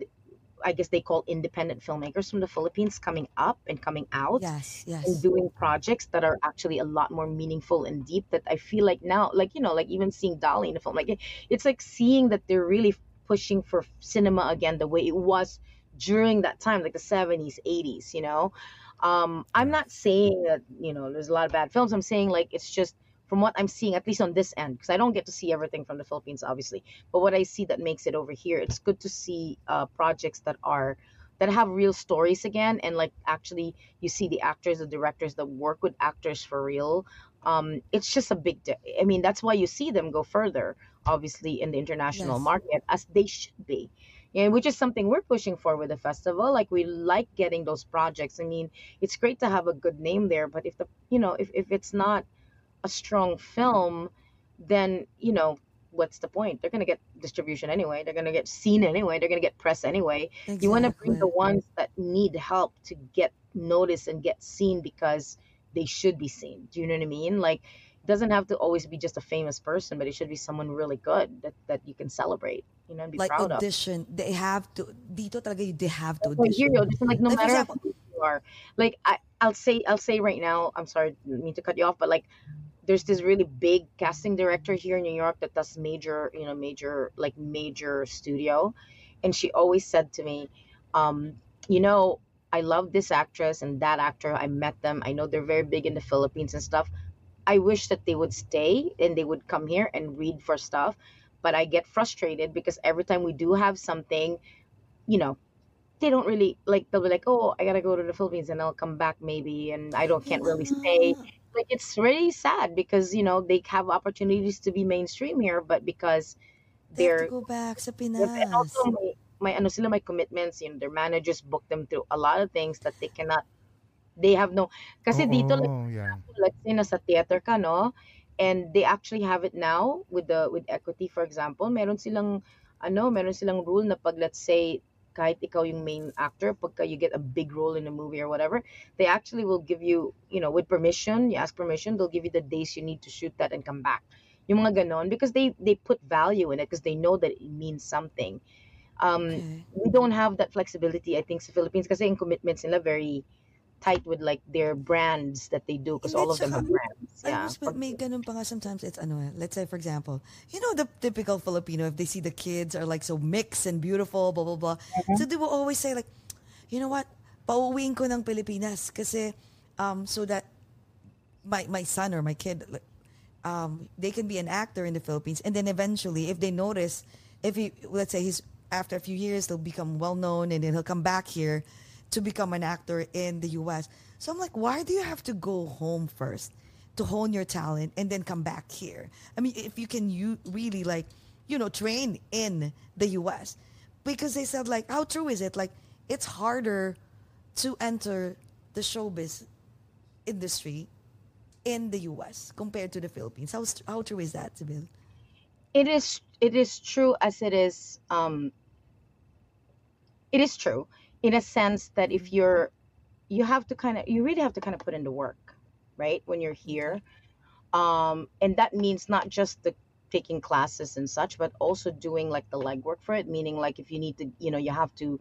I guess they call independent filmmakers from the Philippines coming up and coming out yes, yes. and doing projects that are actually a lot more meaningful and deep that I feel like now, like, you know, like even seeing Dolly in the film, like it, it's like seeing that they're really pushing for cinema again, the way it was during that time, like the seventies, eighties, you know. Um, I'm not saying that, you know, there's a lot of bad films. I'm saying like, it's just, from what I'm seeing, at least on this end, because I don't get to see everything from the Philippines, obviously. But what I see that makes it over here, it's good to see uh, projects that are that have real stories again, and like actually you see the actors, the directors that work with actors for real. Um, it's just a big. Di I mean, that's why you see them go further, obviously, in the international yes. market as they should be, and which is something we're pushing for with the festival. Like we like getting those projects. I mean, it's great to have a good name there, but if the you know if if it's not a strong film, then you know what's the point? They're gonna get distribution anyway. They're gonna get seen anyway. They're gonna get press anyway. Exactly. You want to bring the ones that need help to get noticed and get seen because they should be seen. Do you know what I mean? Like, it doesn't have to always be just a famous person, but it should be someone really good that that you can celebrate. You know, and be like proud audition. Of. They have to. Dito talaga they have to audition. Like, audition. Like no like, matter example, who you are. Like I, I'll say, I'll say right now. I'm sorry, I mean to cut you off, but like. There's this really big casting director here in New York that does major, you know, major, like major studio. And she always said to me, um, you know, I love this actress and that actor. I met them. I know they're very big in the Philippines and stuff. I wish that they would stay and they would come here and read for stuff. But I get frustrated because every time we do have something, you know, they don't really like, they'll be like, oh, I got to go to the Philippines and I'll come back maybe. And I don't can't really stay. like it's really sad because you know they have opportunities to be mainstream here, but because they they're have to go back sa Pinas. And also may, may ano sila, may commitments, you know, their managers book them through a lot of things that they cannot, they have no, kasi oh, dito oh, like, yeah. like you know, sa theater ka, no, and they actually have it now with the with equity, for example, meron silang ano, meron silang rule na pag let's say kahit ikaw yung main actor, pagka you get a big role in a movie or whatever, they actually will give you, you know, with permission, you ask permission, they'll give you the days you need to shoot that and come back. Yung mga ganon, because they, they put value in it because they know that it means something. Um, okay. We don't have that flexibility, I think, sa Philippines kasi yung commitments nila very tight with like their brands that they do because all of them have brands. Yeah. But may ganun pa nga sometimes it's ano, let's say for example, you know the typical Filipino, if they see the kids are like so mixed and beautiful, blah blah blah. Mm-hmm. So they will always say like, you know what? Pauwiin ko ng Pilipinas kasi um so that my my son or my kid um they can be an actor in the Philippines, and then eventually if they notice, if he, let's say he's after a few years they'll become well known and then he'll come back here to become an actor in the U S. So I'm like, why do you have to go home first to hone your talent and then come back here? I mean, if you can you really like, you know, train in the U S. Because they said like, how true is it? Like, it's harder to enter the showbiz industry in the U S compared to the Philippines. How, how true is that, Sibyl? It is, it is true as it is, um, it is true. In a sense that if you're, you have to kind of, you really have to kind of put in the work, right? When you're here. Um, and that means not just the taking classes and such, but also doing like the legwork for it. Meaning like if you need to, you know, you have to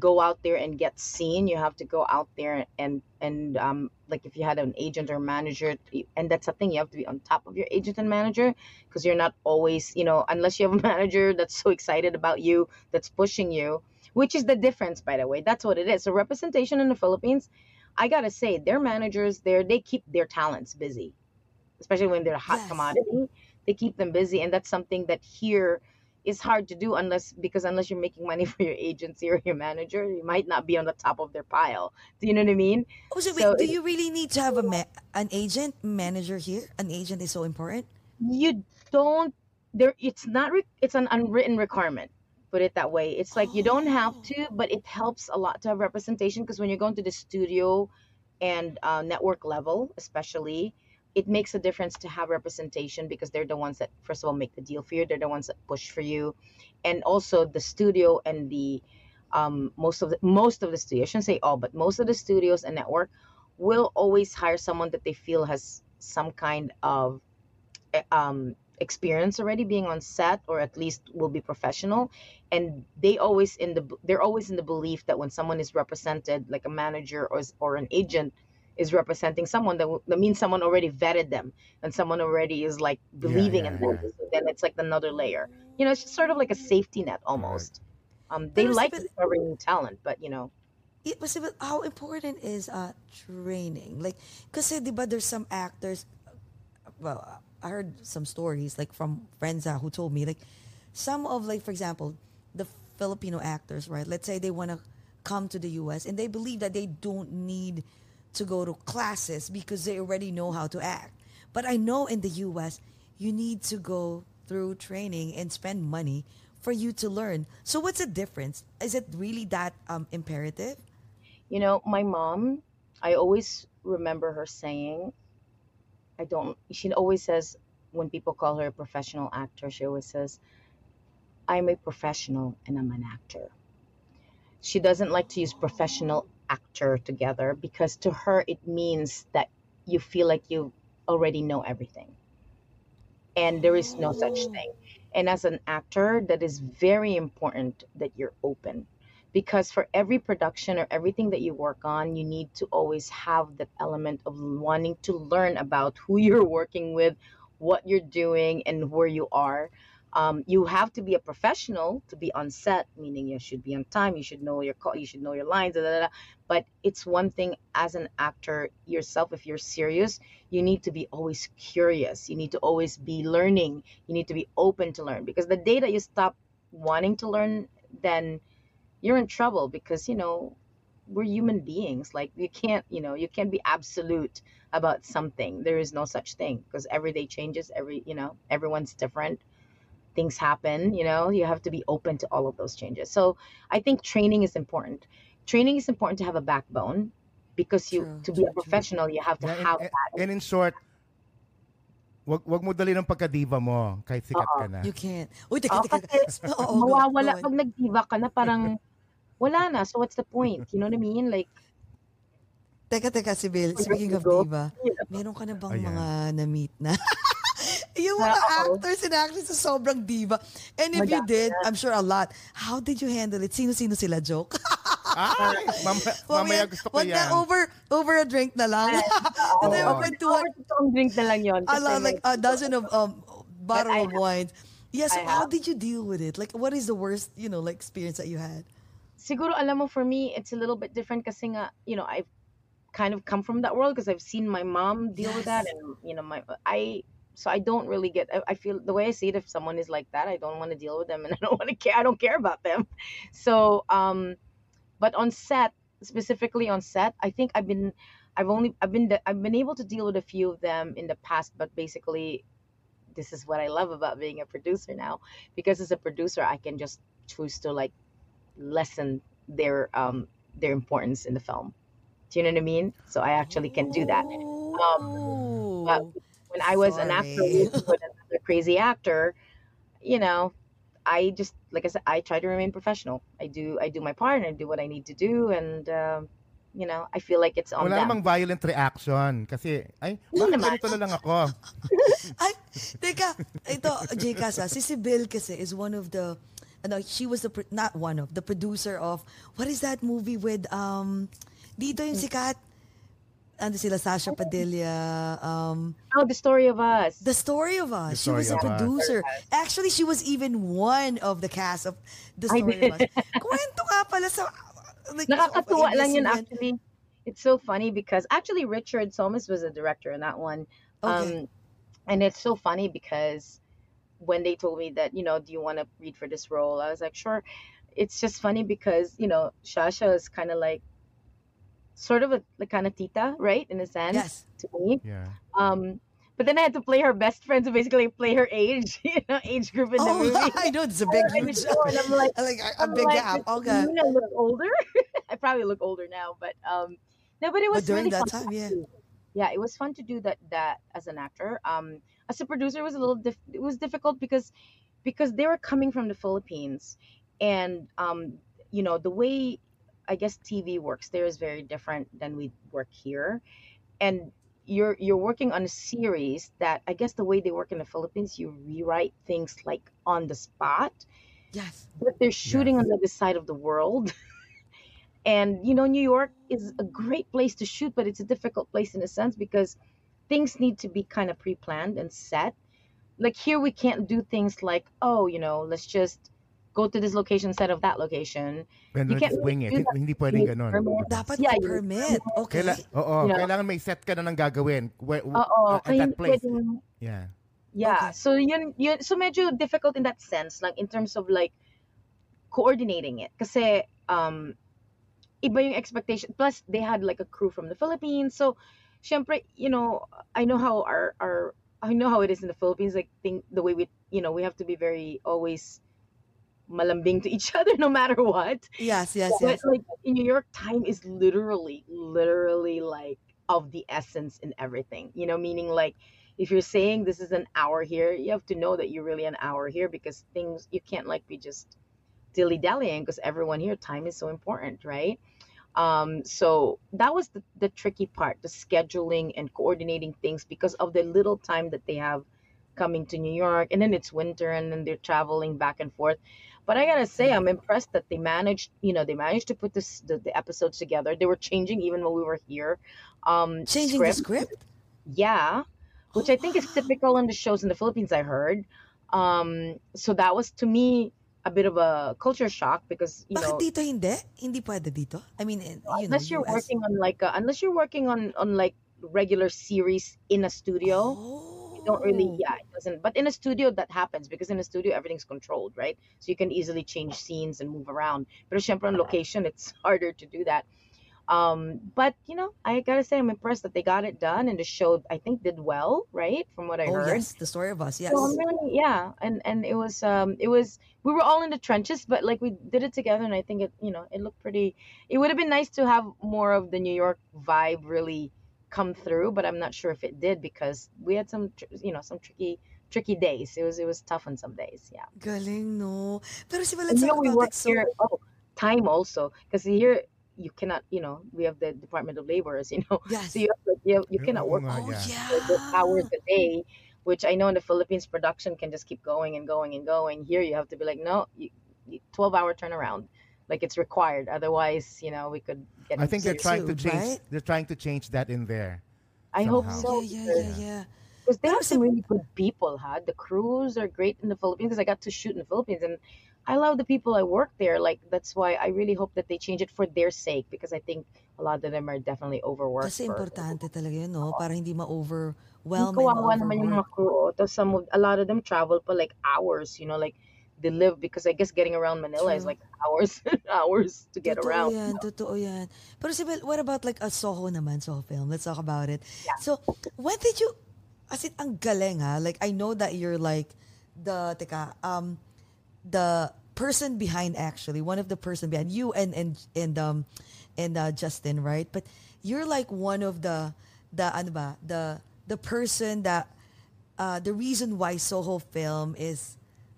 go out there and get seen, you have to go out there and, and um, like if you had an agent or manager, and that's something you have to be on top of your agent and manager, because you're not always, you know, unless you have a manager that's so excited about you, that's pushing you, which is the difference, by the way. That's what it is. So representation in the Philippines, I got to say, their managers there, they keep their talents busy, especially when they're a hot yes. commodity. They keep them busy. And that's something that here is hard to do unless, because unless you're making money for your agency or your manager, you might not be on the top of their pile. Do you know what I mean? Oh, so wait, so do it, you really need to have a ma- an agent manager here? An agent is so important? You don't, there. It's not, re- it's an unwritten requirement. Put it that way. It's like you don't have to, but it helps a lot to have representation, because when you're going to the studio and uh, network level, especially, it makes a difference to have representation, because they're the ones that, first of all, make the deal for you. They're the ones that push for you. And also the studio and the um, most of the, most of the studio, I shouldn't say all, but most of the studios and network will always hire someone that they feel has some kind of um, experience already being on set, or at least will be professional. And they always in the they're always in the belief that when someone is represented, like a manager or or an agent is representing someone, that, that means someone already vetted them and someone already is like believing yeah, yeah, in them. Yeah. So then it's like another layer. You know, it's just sort of like a safety net almost. Right. Um, they but like discovering new talent, but you know. It was about how important is uh training? Like, kasi diba there's some actors, well. I heard some stories like from friends uh, who told me like some of like, for example, the Filipino actors, right? Let's say they want to come to the U S and they believe that they don't need to go to classes because they already know how to act. But I know in the U S, you need to go through training and spend money for you to learn. So what's the difference? Is it really that um, imperative? You know, my mom, I always remember her saying, I don't, she always says, when people call her a professional actor, she always says, I'm a professional and I'm an actor. She doesn't like to use professional actor together, because to her, it means that you feel like you already know everything. And there is no such thing. And as an actor, that is very important that you're open. Because for every production or everything that you work on, you need to always have that element of wanting to learn about who you're working with, what you're doing, and where you are. Um, you have to be a professional to be on set, meaning you should be on time, you should know your call, you should know your lines, da, da, da. But it's one thing as an actor yourself, if you're serious, you need to be always curious. You need to always be learning. You need to be open to learn. Because the day that you stop wanting to learn, then you're in trouble, because, you know, we're human beings. Like, you can't, you know, you can't be absolute about something. There is no such thing, because every day changes. Every, you know, everyone's different. Things happen, you know, you have to be open to all of those changes. So I think training is important. Training is important to have a backbone, because you, true, to be true, a professional, true. you have to and have in, that. And in short, wag, wag mo dali ng pagka-diva mo kahit sikat uh-oh. ka na. You can't. Uy, teka, teka. Mawawala. Pag nag-diva ka na, parang wala na. So what's the point? You know what I mean? Like, Teka, teka, Sibyl, speaking of diva, meron ka na bang Ayan. mga na-meet na? Yung mga actors and actresses sa sobrang diva. And if you did, I'm sure a lot. How did you handle it? Sino-sino sila, joke? Ay, mamaya, mamaya gusto ko yan. Na over, over a drink na lang. Oh, oh. Over a drink na lang yun. Ala, like a dozen of um, bottle of wine. Yes, yeah, so how did you deal with it? Like, what is the worst, you know, like experience that you had? Siguro, alam mo, for me, it's a little bit different kasi nga, you know, I've kind of come from that world because I've seen my mom deal yes. with that. And, you know, my I... So I don't really get, I feel the way I see it, if someone is like that, I don't want to deal with them and I don't want to care. I don't care about them. So, um, but on set, specifically on set, I think I've been, I've only, I've been, I've been able to deal with a few of them in the past, but basically this is what I love about being a producer now, because as a producer, I can just choose to like lessen their, um, their importance in the film. Do you know what I mean? So I actually can do that. Um, but, When I was Sorry. an actor with another crazy actor, you know, I just, like I said, I try to remain professional. I do, I do my part and I do what I need to do. And, um, you know, I feel like it's on Wala them. Wala namang violent reaction. Kasi, ay, bakit ganito na lang ako? Ay, teka, ito, Jay Cass, si Sibyl kasi is one of the, no, she was the, not one of, the producer of, what is that movie with, um, dito yung sikat, Ano sila, LaSasha Padilla. Um, oh, The Story of Us. The Story of Us. She was a producer. Us. Actually, she was even one of the cast of The Story of Us. Kwento ka pala sa... Like, Nakakatuwa lang yun, actually. It's so funny because actually Richard Solmes was the director in that one. Okay. Um, and it's so funny because when they told me that, you know, do you want to read for this role? I was like, sure. It's just funny because, you know, Sasha is kind of like, sort of a like, kind of tita, right? In a sense, yes. to me. Yeah. Um, but then I had to play her best friend, so basically play her age, you know, age group in the oh, movie. I know, it's a big group. And I'm like, like a I'm big like, gap. Okay. I look older. I probably look older now, but um, no, but it was but during really that fun time, yeah. Yeah, it was fun to do that. That as an actor, um, as a producer, it was a little diff it was difficult because because they were coming from the Philippines, and um, you know, the way. I guess T V works there is very different than we work here, and you're you're working on a series that I guess the way they work in the Philippines, you rewrite things like on the spot. Yes, but they're shooting yes. on the other side of the world, and you know New York is a great place to shoot, but it's a difficult place in a sense because things need to be kind of pre-planned and set. Like here, we can't do things like oh, you know, let's just. Go to this location instead of that location. Pero you can't wing it. Hindi pwedeng ganun. Dapat yeah, permit. Okay. Kaila Oo. You know? Kailangan may set ka na ng gagawin. Oo. At that place. Pwedeng... Yeah. Yeah. Okay. So, yun, yun, so medyo difficult in that sense. Like, in terms of like coordinating it. Kasi um, iba yung expectation. Plus, they had like a crew from the Philippines. So, syempre, you know, I know how our, our I know how it is in the Philippines. Like, think the way we, you know, we have to be very always... malambing to each other no matter what. Yes, yes, but, yes. Like in New York, time is literally, literally like of the essence in everything. You know, meaning like if you're saying this is an hour here, you have to know that you're really an hour here because things you can't like be just dilly dallying because everyone here time is so important, right? Um, so that was the, the tricky part, the scheduling and coordinating things because of the little time that they have coming to New York, and then it's winter, and then they're traveling back and forth. But I gotta say, I'm impressed that they managed. You know, they managed to put this the, the episodes together. They were changing even when we were here. Um, changing script. the script, yeah, which oh, I think wow. is typical on the shows in the Philippines. I heard. Um, so that was to me a bit of a culture shock because you know. Bakit dito hindi? Hindi pwede dito? I mean, you know, unless you're U S working on like a, unless you're working on on like regular series in a studio. Oh. Don't really yeah it doesn't but in a studio that happens because in a studio everything's controlled, right? So you can easily change scenes and move around, but syempre on location it's harder to do that. Um, but, you know, I got to say, I'm impressed that they got it done, and the show, I think, did well, right? From what I oh, heard. Oh, yes. The Story of Us, yes. So, really, yeah. And and it was, um, it was, we were all in the trenches, but, like, we did it together, and I think, it, you know, it looked pretty, it would have been nice to have more of the New York vibe really come through, but I'm not sure if it did because we had some, you know, some tricky, tricky days. It was, it was tough on some days, yeah. Galing, no? Pero si Valentina, you know, we worked so... here, oh, time also, because here, you cannot, you know, we have the Department of Labor, as you know. Yes. So you have, like, you, have, you cannot work oh, yeah. for hours a day, which I know in the Philippines, production can just keep going and going and going. Here, you have to be like, no, you, you, twelve-hour turnaround. Like, it's required. Otherwise, you know, we could get... I think they're trying to change, right? They're trying to change that in there. I somehow. hope so. Yeah, yeah, yeah. yeah. Because they have some really good people, huh? The crews are great in the Philippines, because I got to shoot in the Philippines, and I love the people I work there. Like, that's why I really hope that they change it for their sake, because I think a lot of them are definitely overworked. Kasi importante talaga yun, no? Para hindi ma-overwhelm. Kawawa naman yung mga crew. Some of, a lot of them travel for like hours, you know, like they live, because I guess getting around Manila True. is like hours and hours to get totoo around. Yan, you know? Totoo yan. Pero Sibyl, what about like a Soho naman, Soho film? Let's talk about it. Yeah. So, when did you, as in, ang galing ha? Like, I know that you're like the, teka, um, the person behind, actually, one of the person behind you and and and um and uh, Justin, right? But you're like one of the the ano ba, the the person that uh, the reason why Soho Film is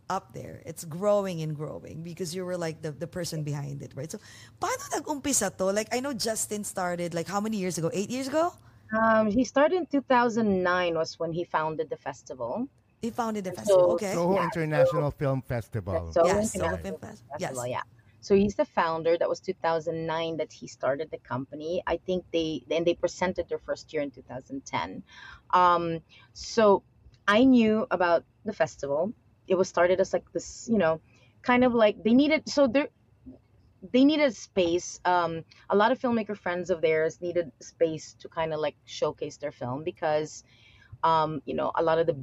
up there. It's growing and growing because you were like the the person behind it, right? So, paano nag-umpisa to? Like, I know Justin started like how many years ago? Eight years ago? Um, he started in two thousand nine was when he founded the festival. He founded the festival, so, okay. Soho yeah, International so, Film Festival. So yes, Soho Film Festival, yes. yeah. So he's the founder. That was two thousand nine that he started the company. I think they, then they presented their first year in two thousand ten. Um, so I knew about the festival. It was started as like this, you know, kind of like they needed, so there, they needed space. Um, a lot of filmmaker friends of theirs needed space to kind of like showcase their film because, um, you know, a lot of the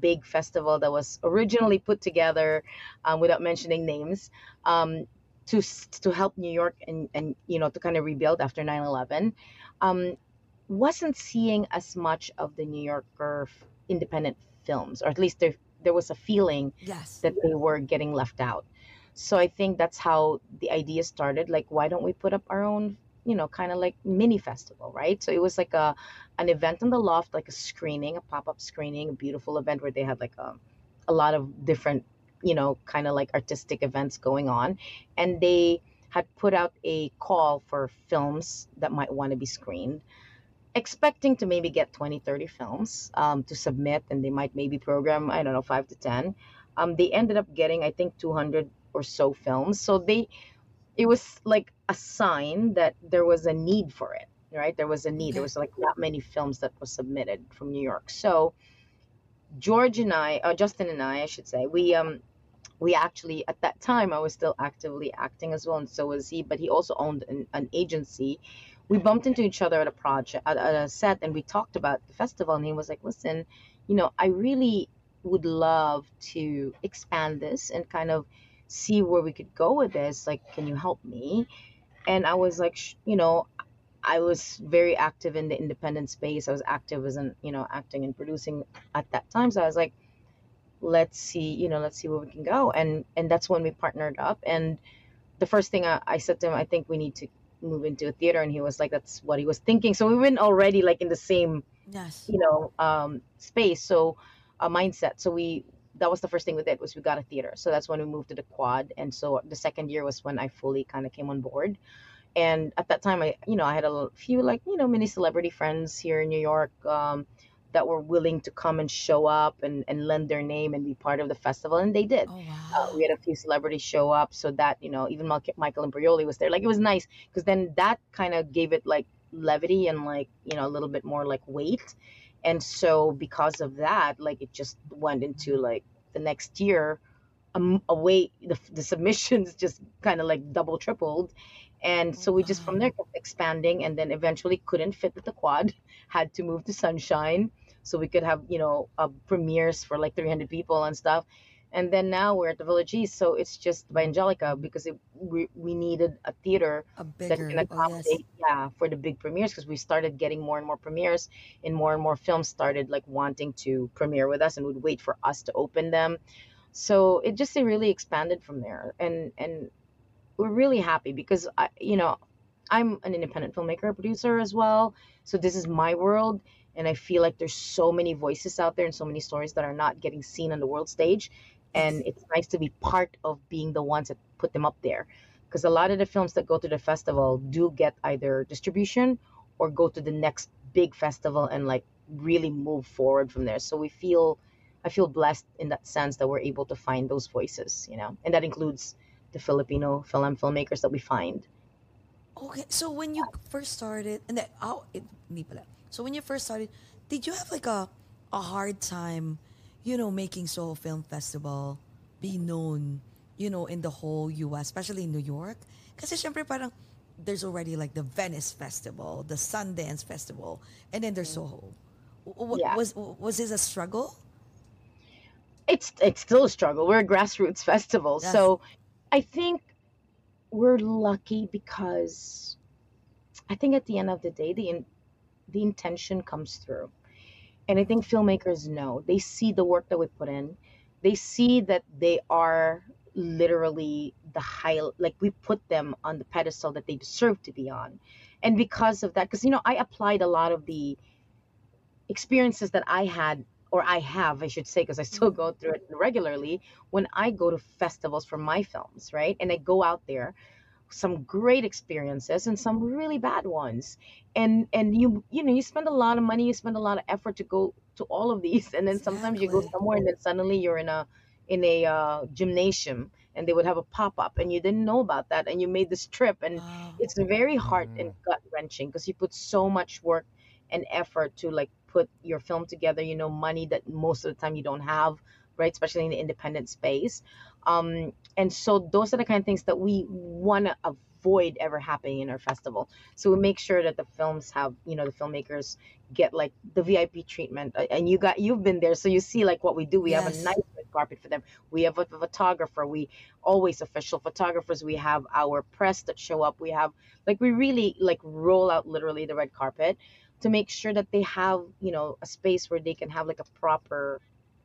big festival that was originally put together, um, without mentioning names, um, to to help New York and, and you know, to kind of rebuild after nine eleven, um, wasn't seeing as much of the New Yorker independent films, or at least there there was a feeling yes. that they were getting left out. So I think that's how the idea started. Like, why don't we put up our own, you know, kind of like mini festival, right? So it was like a an event in the loft, like a screening, a pop-up screening, a beautiful event where they had like a, a lot of different, you know, kind of like artistic events going on. And they had put out a call for films that might want to be screened, expecting to maybe get twenty, thirty films um, to submit, and they might maybe program, I don't know, five to ten. Um, they ended up getting, I think, two hundred or so films. So they... It was like a sign that there was a need for it, right? There was a need. There was like not many films that were submitted from New York. So George and I, or Justin and I, I should say, we um, we actually, at that time, I was still actively acting as well, and so was he, but he also owned an, an agency. We bumped into each other at a project, at, at a set, and we talked about the festival, and he was like, listen, you know, I really would love to expand this and kind of see where we could go with this. Like, can you help me? And I was like, sh you know, I was very active in the independent space. I was active as an, you know, acting and producing at that time. So I was like, let's see, you know, let's see where we can go. And, and that's when we partnered up. And the first thing I, I said to him, I think we need to move into a theater. And he was like, that's what he was thinking. So we went already like in the same, yes. you know, um, space. So a mindset. So we, that was the first thing we did was we got a theater. So that's when we moved to the quad. And so the second year was when I fully kind of came on board. And at that time, I, you know, I had a few like, you know, mini celebrity friends here in New York um, that were willing to come and show up and, and lend their name and be part of the festival. And they did. Oh, wow. Uh, we had a few celebrities show up so that, you know, even Michael Imperioli was there. Like, it was nice because then that kind of gave it like levity and like, you know, a little bit more like weight. And so because of that, like, it just went into like the next year um, away, the, the submissions just kind of like double tripled. And so we just from there kept expanding, and then eventually couldn't fit with the quad, had to move to Sunshine so we could have, you know, uh, premieres for like three hundred people and stuff. And then now we're at the Villages, so it's just by Angelica because it, we we needed a theater a bigger, that can accommodate oh, yes. yeah, for the big premieres, because we started getting more and more premieres, and more and more films started like wanting to premiere with us and would wait for us to open them. So it just it really expanded from there, and and we're really happy because I, you know, I'm an independent filmmaker, producer as well, so this is my world. And I feel like there's so many voices out there and so many stories that are not getting seen on the world stage. And it's nice to be part of being the ones that put them up there. Because a lot of the films that go to the festival do get either distribution or go to the next big festival and like really move forward from there. So we feel, I feel blessed in that sense that we're able to find those voices, you know, and that includes the Filipino film filmmakers that we find. Okay, so when you first started, and then, oh, it, hindi pala. So when you first started, did you have like a a hard time, you know, making Soho Film Festival be known, you know, in the whole U S, especially in New York? Kasi syempre parang there's already like the Venice Festival, the Sundance Festival, and then there's Soho. W- yeah. Was was this a struggle? It's it's still a struggle. We're a grassroots festival, yes. So I think we're lucky because I think at the end of the day, the in- the intention comes through. And I think filmmakers know. They see the work that we put in. They see that they are literally the high, like we put them on the pedestal that they deserve to be on. And because of that, because, you know, I applied a lot of the experiences that I had, or I have, I should say, because I still go through it regularly, when I go to festivals for my films, right? And I go out there, some great experiences and some really bad ones, and and you you know you spend a lot of money, you spend a lot of effort to go to all of these, and then exactly. sometimes you go somewhere and then suddenly you're in a in a uh, gymnasium and they would have a pop-up and you didn't know about that and you made this trip, and oh. it's very hard mm. and gut-wrenching because you put so much work and effort to like put your film together, you know, money that most of the time you don't have, right, especially in the independent space. Um, and so those are the kind of things that we want to avoid ever happening in our festival. So we make sure that the films have, you know, the filmmakers get like the V I P treatment. And you got, you've been there, so you see like what we do. We yes. have a nice red carpet for them. We have a photographer. We always official photographers. We have our press that show up. We have like, we really like roll out literally the red carpet to make sure that they have, you know, a space where they can have like a proper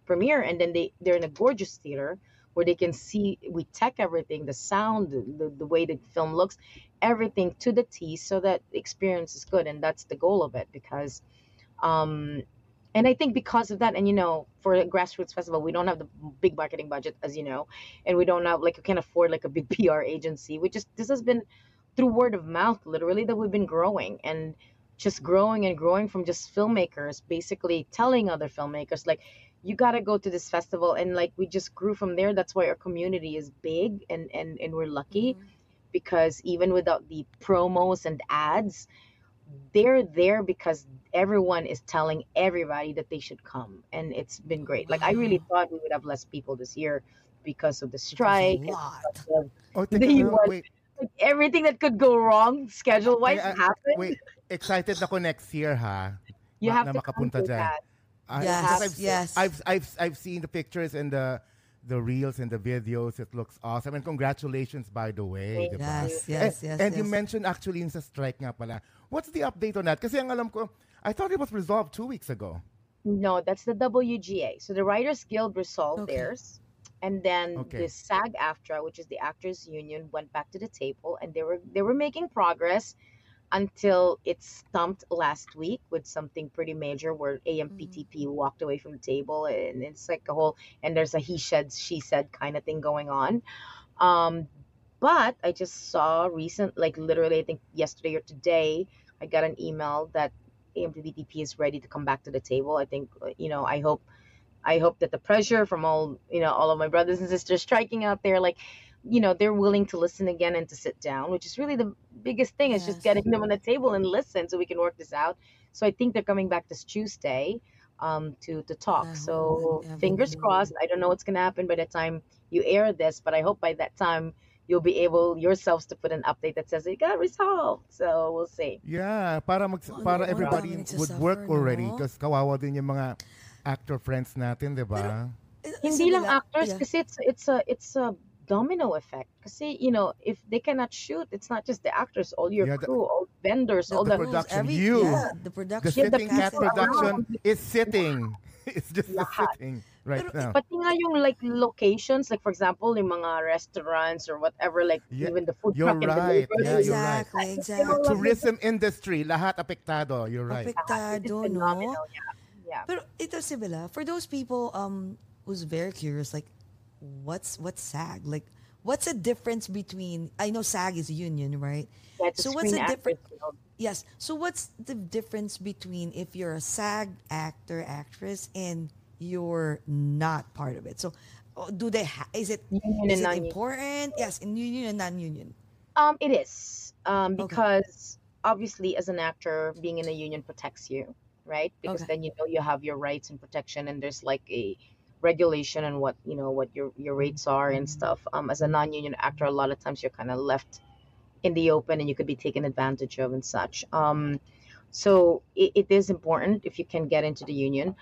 premiere, and then they they're in a gorgeous theater where they can see, we tech everything, the sound, the, the way the film looks, everything to the T, so that the experience is good. And that's the goal of it, because um and I think because of that, and you know, for a grassroots festival, we don't have the big marketing budget, as you know, and we don't have like, you can't afford like a big P R agency. We just, this has been through word of mouth literally that we've been growing, and just growing and growing from just filmmakers basically telling other filmmakers like, you got to go to this festival. And like, we just grew from there. That's why our community is big, and, and, and we're lucky mm-hmm. because even without the promos and ads, they're there because everyone is telling everybody that they should come. And it's been great. Like, wow. I really thought we would have less people this year because of the strike. And of oh, the U S, wait. Like, everything that could go wrong schedule-wise wait, uh, happened. Wait, excited ako next year, ha? You Ma- have na to makapunta come to dyan. That. I, yes, I've, yes. I've, I've, I've seen the pictures and the the reels and the videos. It looks awesome. And congratulations, by the way. Yes, diba? yes, yes. And, yes, and yes. you mentioned actually in sa strike nga pala. What's the update on that? Kasi ang alam ko, I thought it was resolved two weeks ago. No, that's the W G A. So the Writers Guild resolved okay. theirs. And then okay. the SAG-AFTRA, which is the Actors Union, went back to the table. And they were they were making progress until it stumped last week with something pretty major where A M P T P walked away from the table, and it's like a whole, and there's a he said, she said kind of thing going on. Um, but I just saw recent, like literally, I think yesterday or today, I got an email that A M P T P is ready to come back to the table. I think, you know, I hope, I hope that the pressure from all, you know, all of my brothers and sisters striking out there, like, you know, they're willing to listen again and to sit down, which is really the biggest thing. Is yes. just getting them on the table and listen so we can work this out. So I think they're coming back this Tuesday um, to, to talk. I so fingers crossed. I don't know what's going to happen by the time you air this, but I hope by that time you'll be able yourselves to put an update that says it got resolved. So we'll see. Yeah, para, mag- well, para everybody would work already, because kawawa din yung mga actor friends natin, di ba? Hindi lang actors, yeah. Kasi it's it's a it's a domino effect. Kasi you know, if they cannot shoot, it's not just the actors, all your yeah, the, crew, all vendors, the, all the, the production. Every, you, yeah, the production, the Sitting Cat Production is sitting. It's just sitting right Pero, now. Pati nga yung like locations, like for example, yung mga restaurants or whatever, like yeah, even the food truck. You're right. And the yeah, you're exactly, right. Exactly. The tourism industry, lahat apektado. You're right. Apektado, no? Yeah. Yeah. Pero ito, Sibyl, for those people um who's very curious, like what's what's SAG? Like what's the difference between? I know SAG is a union, right? That's so what's the difference? Yes. So what's the difference between if you're a SAG actor, actress, and you're not part of it? So do they? Ha is it, union is and it important? Yes, in union and non-union. Um, it is um, because okay. obviously, as an actor, being in a union protects you, right? Because okay. then you know you have your rights and protection, and there's like a regulation and what you know what your your rates are and stuff. Um, as a non-union actor, a lot of times you're kind of left in the open and you could be taken advantage of and such. Um, so it, it is important if you can get into the union.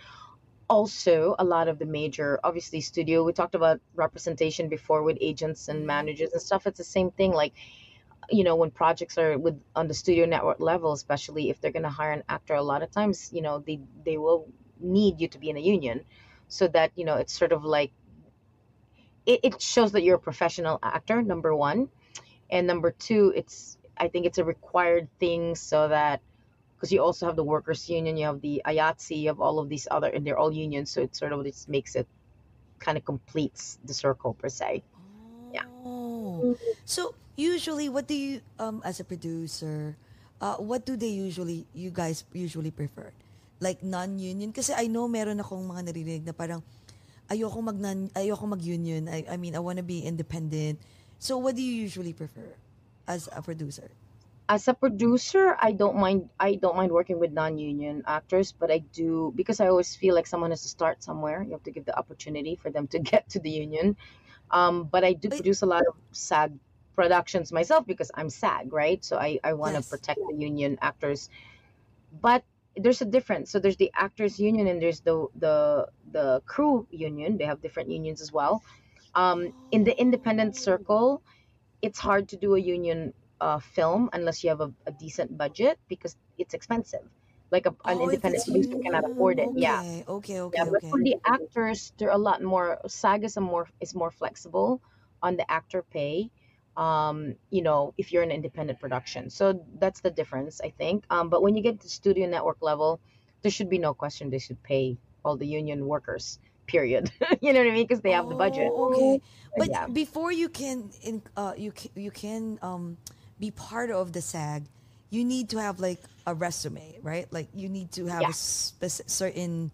Also, a lot of the major, obviously studio, we talked about representation before with agents and managers and stuff. It's the same thing. Like, you know, when projects are with on the studio network level, especially if they're going to hire an actor, a lot of times, you know, they, they will need you to be in a union so that, you know, it's sort of like, it, it shows that you're a professional actor, number one. And number two, it's I think it's a required thing so that because you also have the workers' union, you have the A Y A T S E, you have all of these other, and they're all unions, so it sort of just makes it kind of completes the circle per se. Oh. Yeah. So usually, what do you um as a producer, uh, what do they usually you guys usually prefer, like non-union? Kasi I know meron akong mga naririnig na parang ayoko mag non, ayoko mag-union. I I mean I want to be independent. So what do you usually prefer as a producer? As a producer, I don't mind I don't mind working with non-union actors, but I do because I always feel like someone has to start somewhere. You have to give the opportunity for them to get to the union. Um, but I do produce a lot of SAG productions myself because I'm SAG, right? So I, I want to yes. protect the union actors. But there's a difference. So there's the actors union and there's the the the crew union. They have different unions as well. Um, in the independent circle, it's hard to do a union uh, film unless you have a, a decent budget because it's expensive. Like a, an oh, independent producer cannot afford it. Okay, yeah. Okay. Okay. Yeah, but okay. for the actors, they're a lot more. SAG is a more is more flexible on the actor pay. Um, you know, if you're an independent production, so that's the difference, I think. Um, but when you get to studio network level, there should be no question they should pay all the union workers. Period. You know what I mean? Because they have oh, the budget. Okay, but yeah. before you can, uh, you can, you can um, be part of the SAG, you need to have like a resume, right? Like you need to have yeah. a specific, certain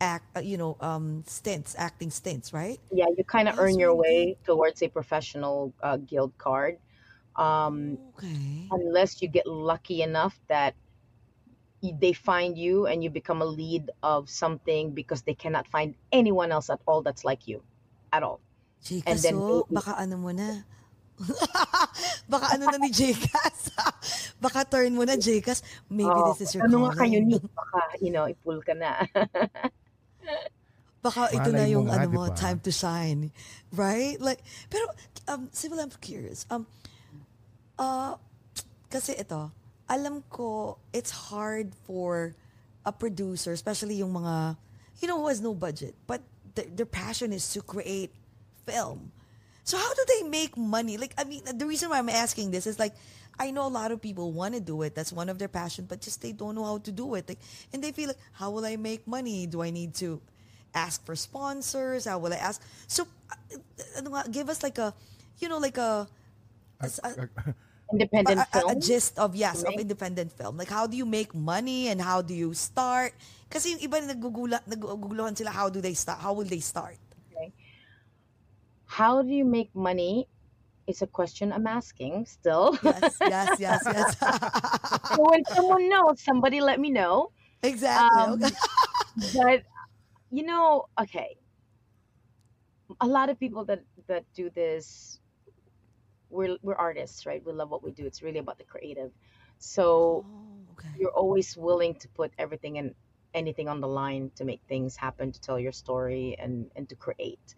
act, uh, you know, um, stints, acting stints, right? Yeah, you kind of earn your way towards a professional uh, guild card, um, okay. unless you get lucky enough that. They find you and you become a lead of something because they cannot find anyone else at all that's like you at all. Jay Cass, and then so, they, baka ano mo na. Baka ano na ni Jay Cass. Baka turn mo na, Jay Cass. Maybe oh, this is your ano nga ka unique. Baka, you know, i-pull ka na. Baka ito na yung ano mo, time to shine. Right? Like, pero, um, Sibyl, I'm curious. Um, uh, kasi ito, alam ko, it's hard for a producer, especially yung mga, you know, who has no budget, but th their passion is to create film. So how do they make money? Like, I mean, the reason why I'm asking this is like, I know a lot of people want to do it. That's one of their passion, but just they don't know how to do it. Like, and they feel like, how will I make money? Do I need to ask for sponsors? How will I ask? So uh, give us like a, you know, like a... a, a independent a, a, film? A gist of, yes, right. of independent film. Like, how do you make money and how do you start? Kasi yung iba na nagugula, naguguluhan sila, how do they start? How will they start? Okay. How do you make money is a question I'm asking still. Yes, yes, yes, yes. So when someone knows, somebody let me know. Exactly. Um, but, you know, okay. A lot of people that, that do this, We're, we're artists, right? We love what we do. It's really about the creative. So oh, okay. you're always willing to put everything in anything on the line to make things happen, to tell your story and, and to create.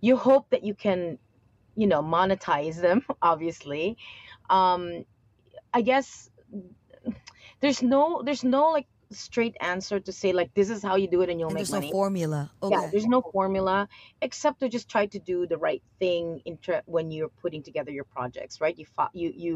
You hope that you can, you know, monetize them, obviously. Um, I guess there's no, there's no like straight answer to say like, this is how you do it and you'll and make there's money. There's no formula. Okay. Yeah, there's no formula except to just try to do the right thing in when you're putting together your projects, right? You, you, you,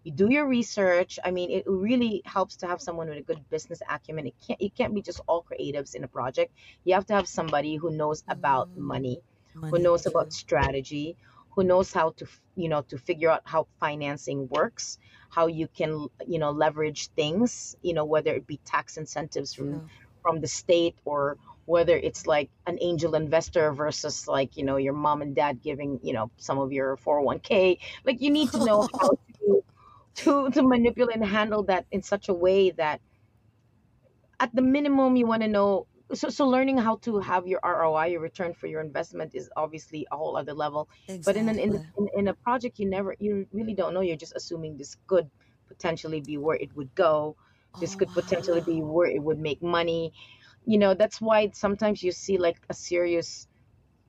You do your research. I mean, it really helps to have someone with a good business acumen. It can't, it can't be just all creatives in a project. You have to have somebody who knows about money, money who knows true. about strategy, who knows how to, you know, to figure out how financing works, how you can, you know, leverage things, you know, whether it be tax incentives from, yeah. from the state, or whether it's like an angel investor versus like, you know, your mom and dad giving, you know, some of your four oh one K. Like you need to know how to To, to manipulate and handle that in such a way that at the minimum you want to know. So, so learning how to have your R O I, your return for your investment, is obviously a whole other level. Exactly. But in, an, in in in a project, you never, you really don't know. You're just assuming this could potentially be where it would go. This oh, could potentially wow. be where it would make money. You know, that's why sometimes you see like a serious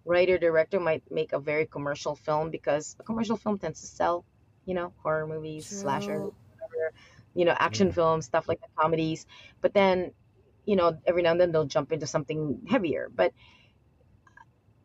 writer director might make a very commercial film, because a commercial film tends to sell. You know, horror movies, True. slasher, whatever, you know, action yeah. films, stuff like that, comedies. But then, you know, every now and then they'll jump into something heavier. But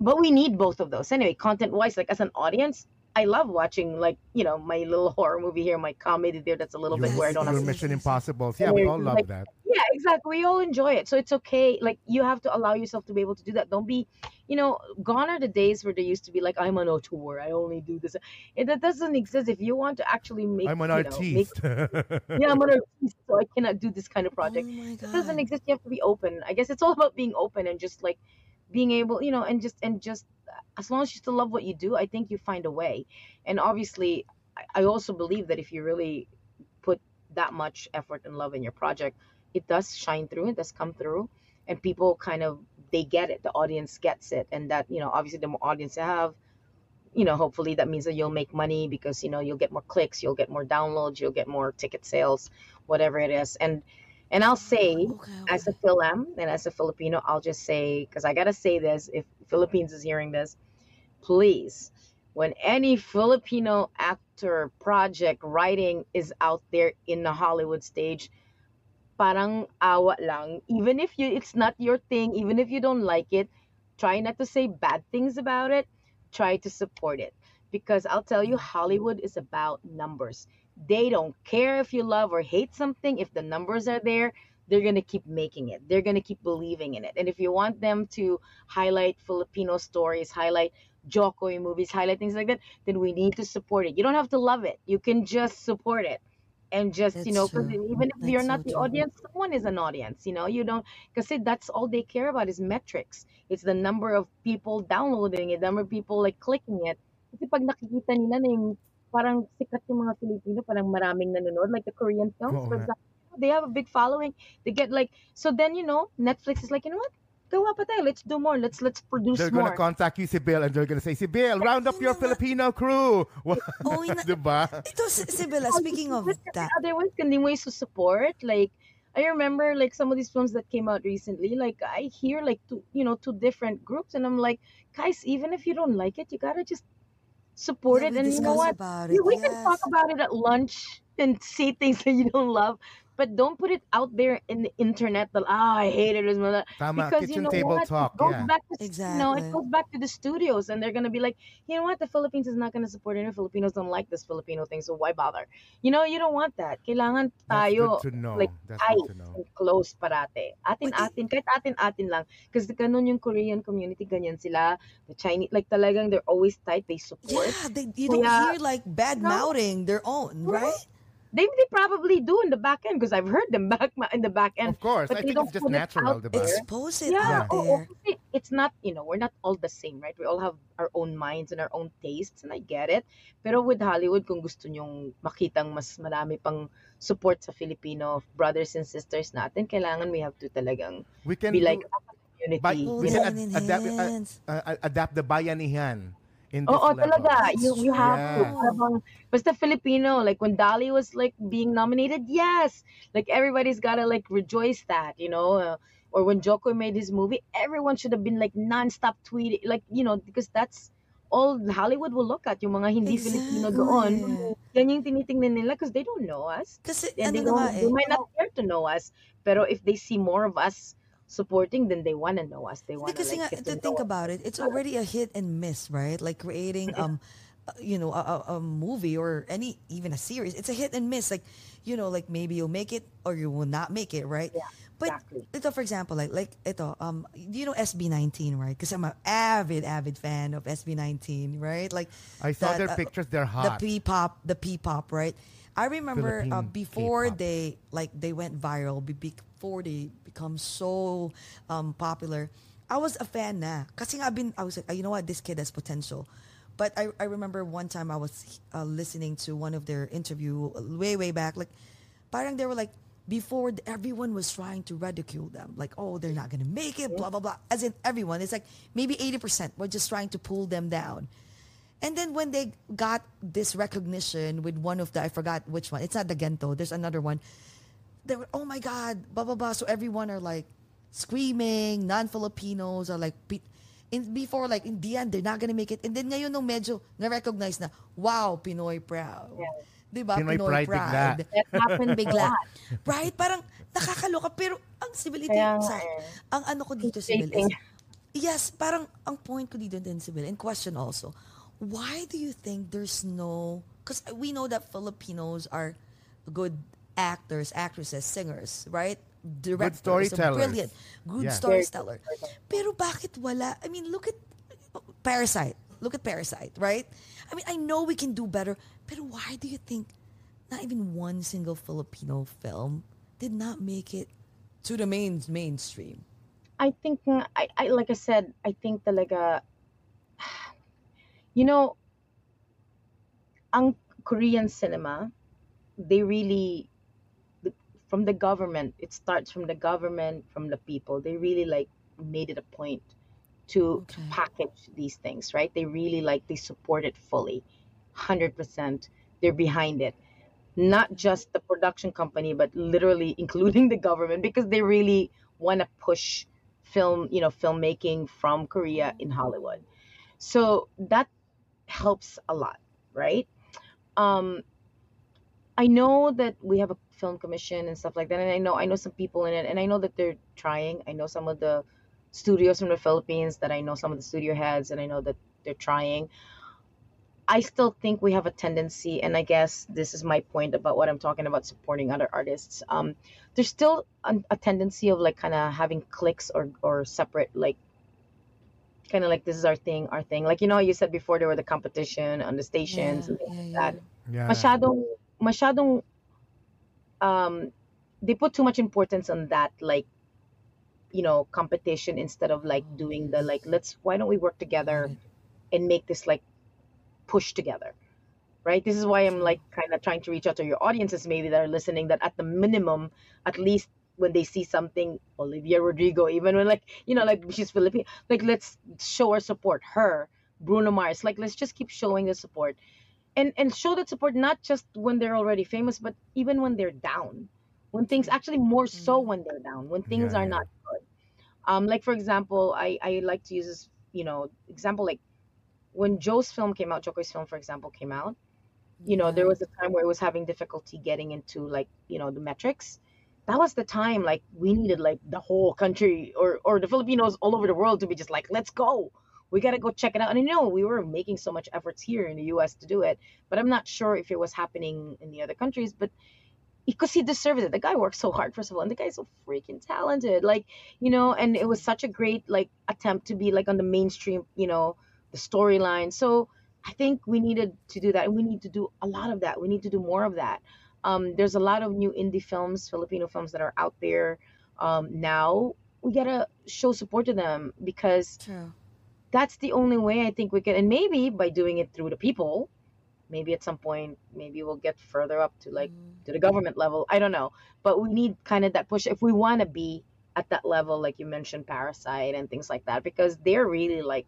but we need both of those. Anyway, content-wise, like as an audience, I love watching, like, you know, my little horror movie here, my comedy there that's a little you, bit where I don't have... Your Mission Impossible. Yeah, we all love like, that. Yeah, exactly. We all enjoy it. So it's okay. Like, you have to allow yourself to be able to do that. Don't be, you know, gone are the days where they used to be like, I'm an auteur. I only do this. And that doesn't exist. If you want to actually make... I'm an artiste. Know, make, yeah, I'm an artiste, so I cannot do this kind of project. Oh that doesn't exist. You have to be open. I guess it's all about being open and just, like, being able, you know, and just and just as long as you still love what you do, I think you find a way. And obviously, I, I also believe that if you really put that much effort and love in your project, it does shine through, it does come through, and people kind of, they get it, the audience gets it. And that, you know, obviously the more audience you have, you know, hopefully that means that you'll make money, because, you know, you'll get more clicks, you'll get more downloads, you'll get more ticket sales, whatever it is. And And I'll say, okay, okay. as a Philam and as a Filipino, I'll just say, because I got to say this, if Philippines is hearing this, please, when any Filipino actor project writing is out there in the Hollywood stage, parang awa lang. Even if you, it's not your thing, even if you don't like it, try not to say bad things about it. Try to support it. Because I'll tell you, Hollywood is about numbers. They don't care if you love or hate something. If the numbers are there, they're going to keep making it. They're going to keep believing in it. And if you want them to highlight Filipino stories, highlight Jo Koy movies, highlight things like that, then we need to support it. You don't have to love it. You can just support it. And just, that's you know, because even if that's you're not so the true. audience, someone is an audience, you know, you don't, because that's all they care about is metrics. It's the number of people downloading it, the number of people like clicking it. Kasi pag nakikita nila na yung parang sikat yung mga Filipino, parang maraming nanonood, like the Korean films, oh, for example, they have a big following. They get like, so then, you know, Netflix is like, you know what? Gawa pa tayo. Let's do more. Let's let's produce they're more. They're gonna contact you, Sibyl, and they're gonna say, Sibyl, round up your Filipino crew. Oh, diba? Ito, Sibyl, speaking of that. Otherwise, hindi mo isusupport. Like, I remember like some of these films that came out recently, like I hear like two, you know, two different groups, and I'm like, guys, even if you don't like it, you gotta just support yeah, it, and you know what? It, we yes. can talk about it at lunch and say things that you don't love, but don't put it out there in the internet that ah, oh, I hate it as much. Because kitchen you know table what? Talk, it goes yeah. back to exactly. you know, it goes back to the studios, and they're gonna be like, you know what, the Philippines is not gonna support it. Filipinos don't like this Filipino thing, so why bother? You know, you don't want that. Kailangan tayo to know. Like tight and close parate. Atin atin kahit atin atin lang. Kasi ganun yung Korean community, ganyan sila. The Chinese, like talagang they're always tight. They support. Yeah, they, you so, don't yeah. hear like bad mouthing their own, right? right? They, they probably do in the back end, because I've heard them back in the back end. Of course, but I they think don't it's just natural. It Expose it yeah, there. It's not, you know, we're not all the same, right? We all have our own minds and our own tastes, and I get it. Pero with Hollywood, kung gusto nyong makitang mas marami pang support sa Filipino brothers and sisters natin, kailangan we have to talagang we can be like do, a community. By, we can ad adapt, uh, uh, adapt the Bayanihan. in this Oo, level. Talaga. You, you have yeah. to. Parang, basta Filipino, like when Dolly was like being nominated, yes. Like everybody's gotta like rejoice that, you know. Uh, or when Jo Koy made his movie, everyone should have been like nonstop tweeting, like, you know, because that's all Hollywood will look at, yung mga hindi exactly. Filipino doon. Yan yung tinitingnan nila because they don't know us. Kasi, and ano they, don't, eh? they might not care to know us. Pero if they see more of us supporting, then they want to know us. They want like, to to think about it. It's already a hit and miss, right? Like creating, um, you know, a, a movie or any even a series. It's a hit and miss. Like, you know, like maybe you'll make it or you will not make it, right? Yeah. But exactly. ito, for example, like like ito, um, you know S B nineteen, right? Because I'm an avid, avid fan of S B nineteen, right? Like I saw that, their uh, pictures; they're hot. The P-pop, the P-pop, right? I remember uh, before K-pop. they like they went viral, before they become so um, popular. I was a fan na, kasi nga I've been. I was like, oh, you know what, this kid has potential. But I I remember one time I was uh, listening to one of their interview way way back, like, parang they were like. Before everyone was trying to ridicule them, like, oh, they're not going to make it, blah, blah, blah. As in everyone, it's like maybe eighty percent were just trying to pull them down. And then when they got this recognition with one of the, I forgot which one, it's not the Gento, there's another one. They were, oh my God, blah, blah, blah. So everyone are like screaming, non-Filipinos are like, in, before like, in the end, they're not going to make it. And then ngayon nung medyo na-recognize na, wow, Pinoy proud. Yeah. Diba? Pinoy, Pinoy pride, pride. That happened bigla. Right? Parang nakakaloka. Pero ang Sibyl, yeah. ang ano ko dito, Sibyl, is, yes, parang ang point ko dito din, Sibyl, and question also, why do you think there's no, because we know that Filipinos are good actors, actresses, singers, right? Directors. Good storytellers. Brilliant. Good yeah. storyteller. Pero bakit wala? I mean, look at Parasite. Look at Parasite, right? I mean, I know we can do better, but why do you think not even one single Filipino film did not make it to the main mainstream? I think, I, I like I said, I think talaga, you know, ang Korean cinema, they really, from the government, it starts from the government, from the people, they really like made it a point to okay. package these things, right? They really like, they support it fully, one hundred percent. They're behind it. Not just the production company, but literally including the government, because they really want to push film, you know, filmmaking from Korea in Hollywood. So that helps a lot, right? Um, I know that we have a film commission and stuff like that, and I know I know some people in it, and I know that they're trying. I know some of the studios from the Philippines that I know some of the studio heads, and I know that they're trying. I still think we have a tendency, and I guess this is my point about what I'm talking about supporting other artists. Um, there's still a, a tendency of like kind of having cliques or or separate, like kind of like this is our thing, our thing. Like, you know, you said before there were the competition on the stations yeah, and things yeah, like that. Yeah. Masyadong, masyadong, um, they put too much importance on that, like, you know, competition instead of like doing the like, let's, why don't we work together and make this like push together, right? This is why I'm like kind of trying to reach out to your audiences maybe that are listening, that at the minimum, at least when they see something, Olivia Rodrigo, even when like, you know, like she's Filipino, like let's show our support, her, Bruno Mars, like let's just keep showing the support and and show that support not just when they're already famous, but even when they're down, when things actually more so when they're down, when things yeah, are yeah. not good. Um, like, for example, I, I like to use this, you know, example, like when Jo's film came out, Jo Koy's film, for example, came out, you know, yeah. there was a time where it was having difficulty getting into like, you know, the metrics. That was the time, like we needed like the whole country or, or the Filipinos all over the world to be just like, let's go. We got to go check it out. And I know we were making so much efforts here in the U S to do it, but I'm not sure if it was happening in the other countries, but because he deserves it. The guy worked so hard, first of all, and the guy's so freaking talented. Like, you know, and it was such a great, like, attempt to be, like, on the mainstream, you know, the storyline. So I think we needed to do that, and we need to do a lot of that. We need to do more of that. Um, there's a lot of new indie films, Filipino films that are out there um, now. We got to show support to them because True. That's the only way I think we can. And maybe by doing it through the people, maybe at some point, maybe we'll get further up to like mm. to the government level. I don't know. But we need kind of that push if we want to be at that level, like you mentioned, Parasite and things like that, because they're really like,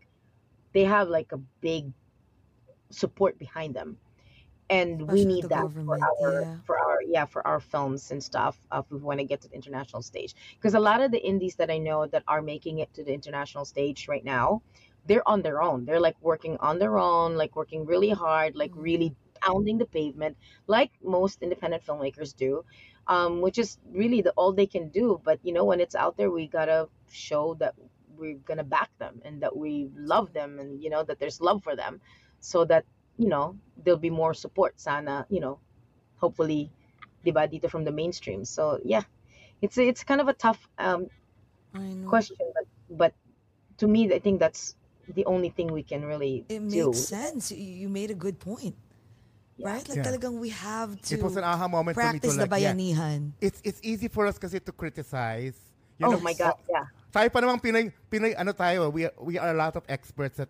they have like a big support behind them, and especially we need that for our yeah. for our yeah for our films and stuff uh, if we want to get to the international stage. Because a lot of the indies that I know that are making it to the international stage right now, they're on their own. They're like working on their own, like working really hard, like mm-hmm. really pounding the pavement, like most independent filmmakers do, um, which is really the all they can do. But you know, when it's out there, we gotta show that we're gonna back them and that we love them, and you know that there's love for them, so that you know there'll be more support. Sana, you know, hopefully, diba dito from the mainstream. So yeah, it's it's kind of a tough um question, but, but to me, I think that's the only thing we can really do. It makes sense. You made a good point. Right? Like yeah. talagang we have to it was an aha moment practice to me to, like, the bayanihan. Yeah. It's it's easy for us kasi to criticize. You oh know, my God, so, yeah. Tayo pa namang Pinay, Pinay, ano tayo, we, we are a lot of experts at...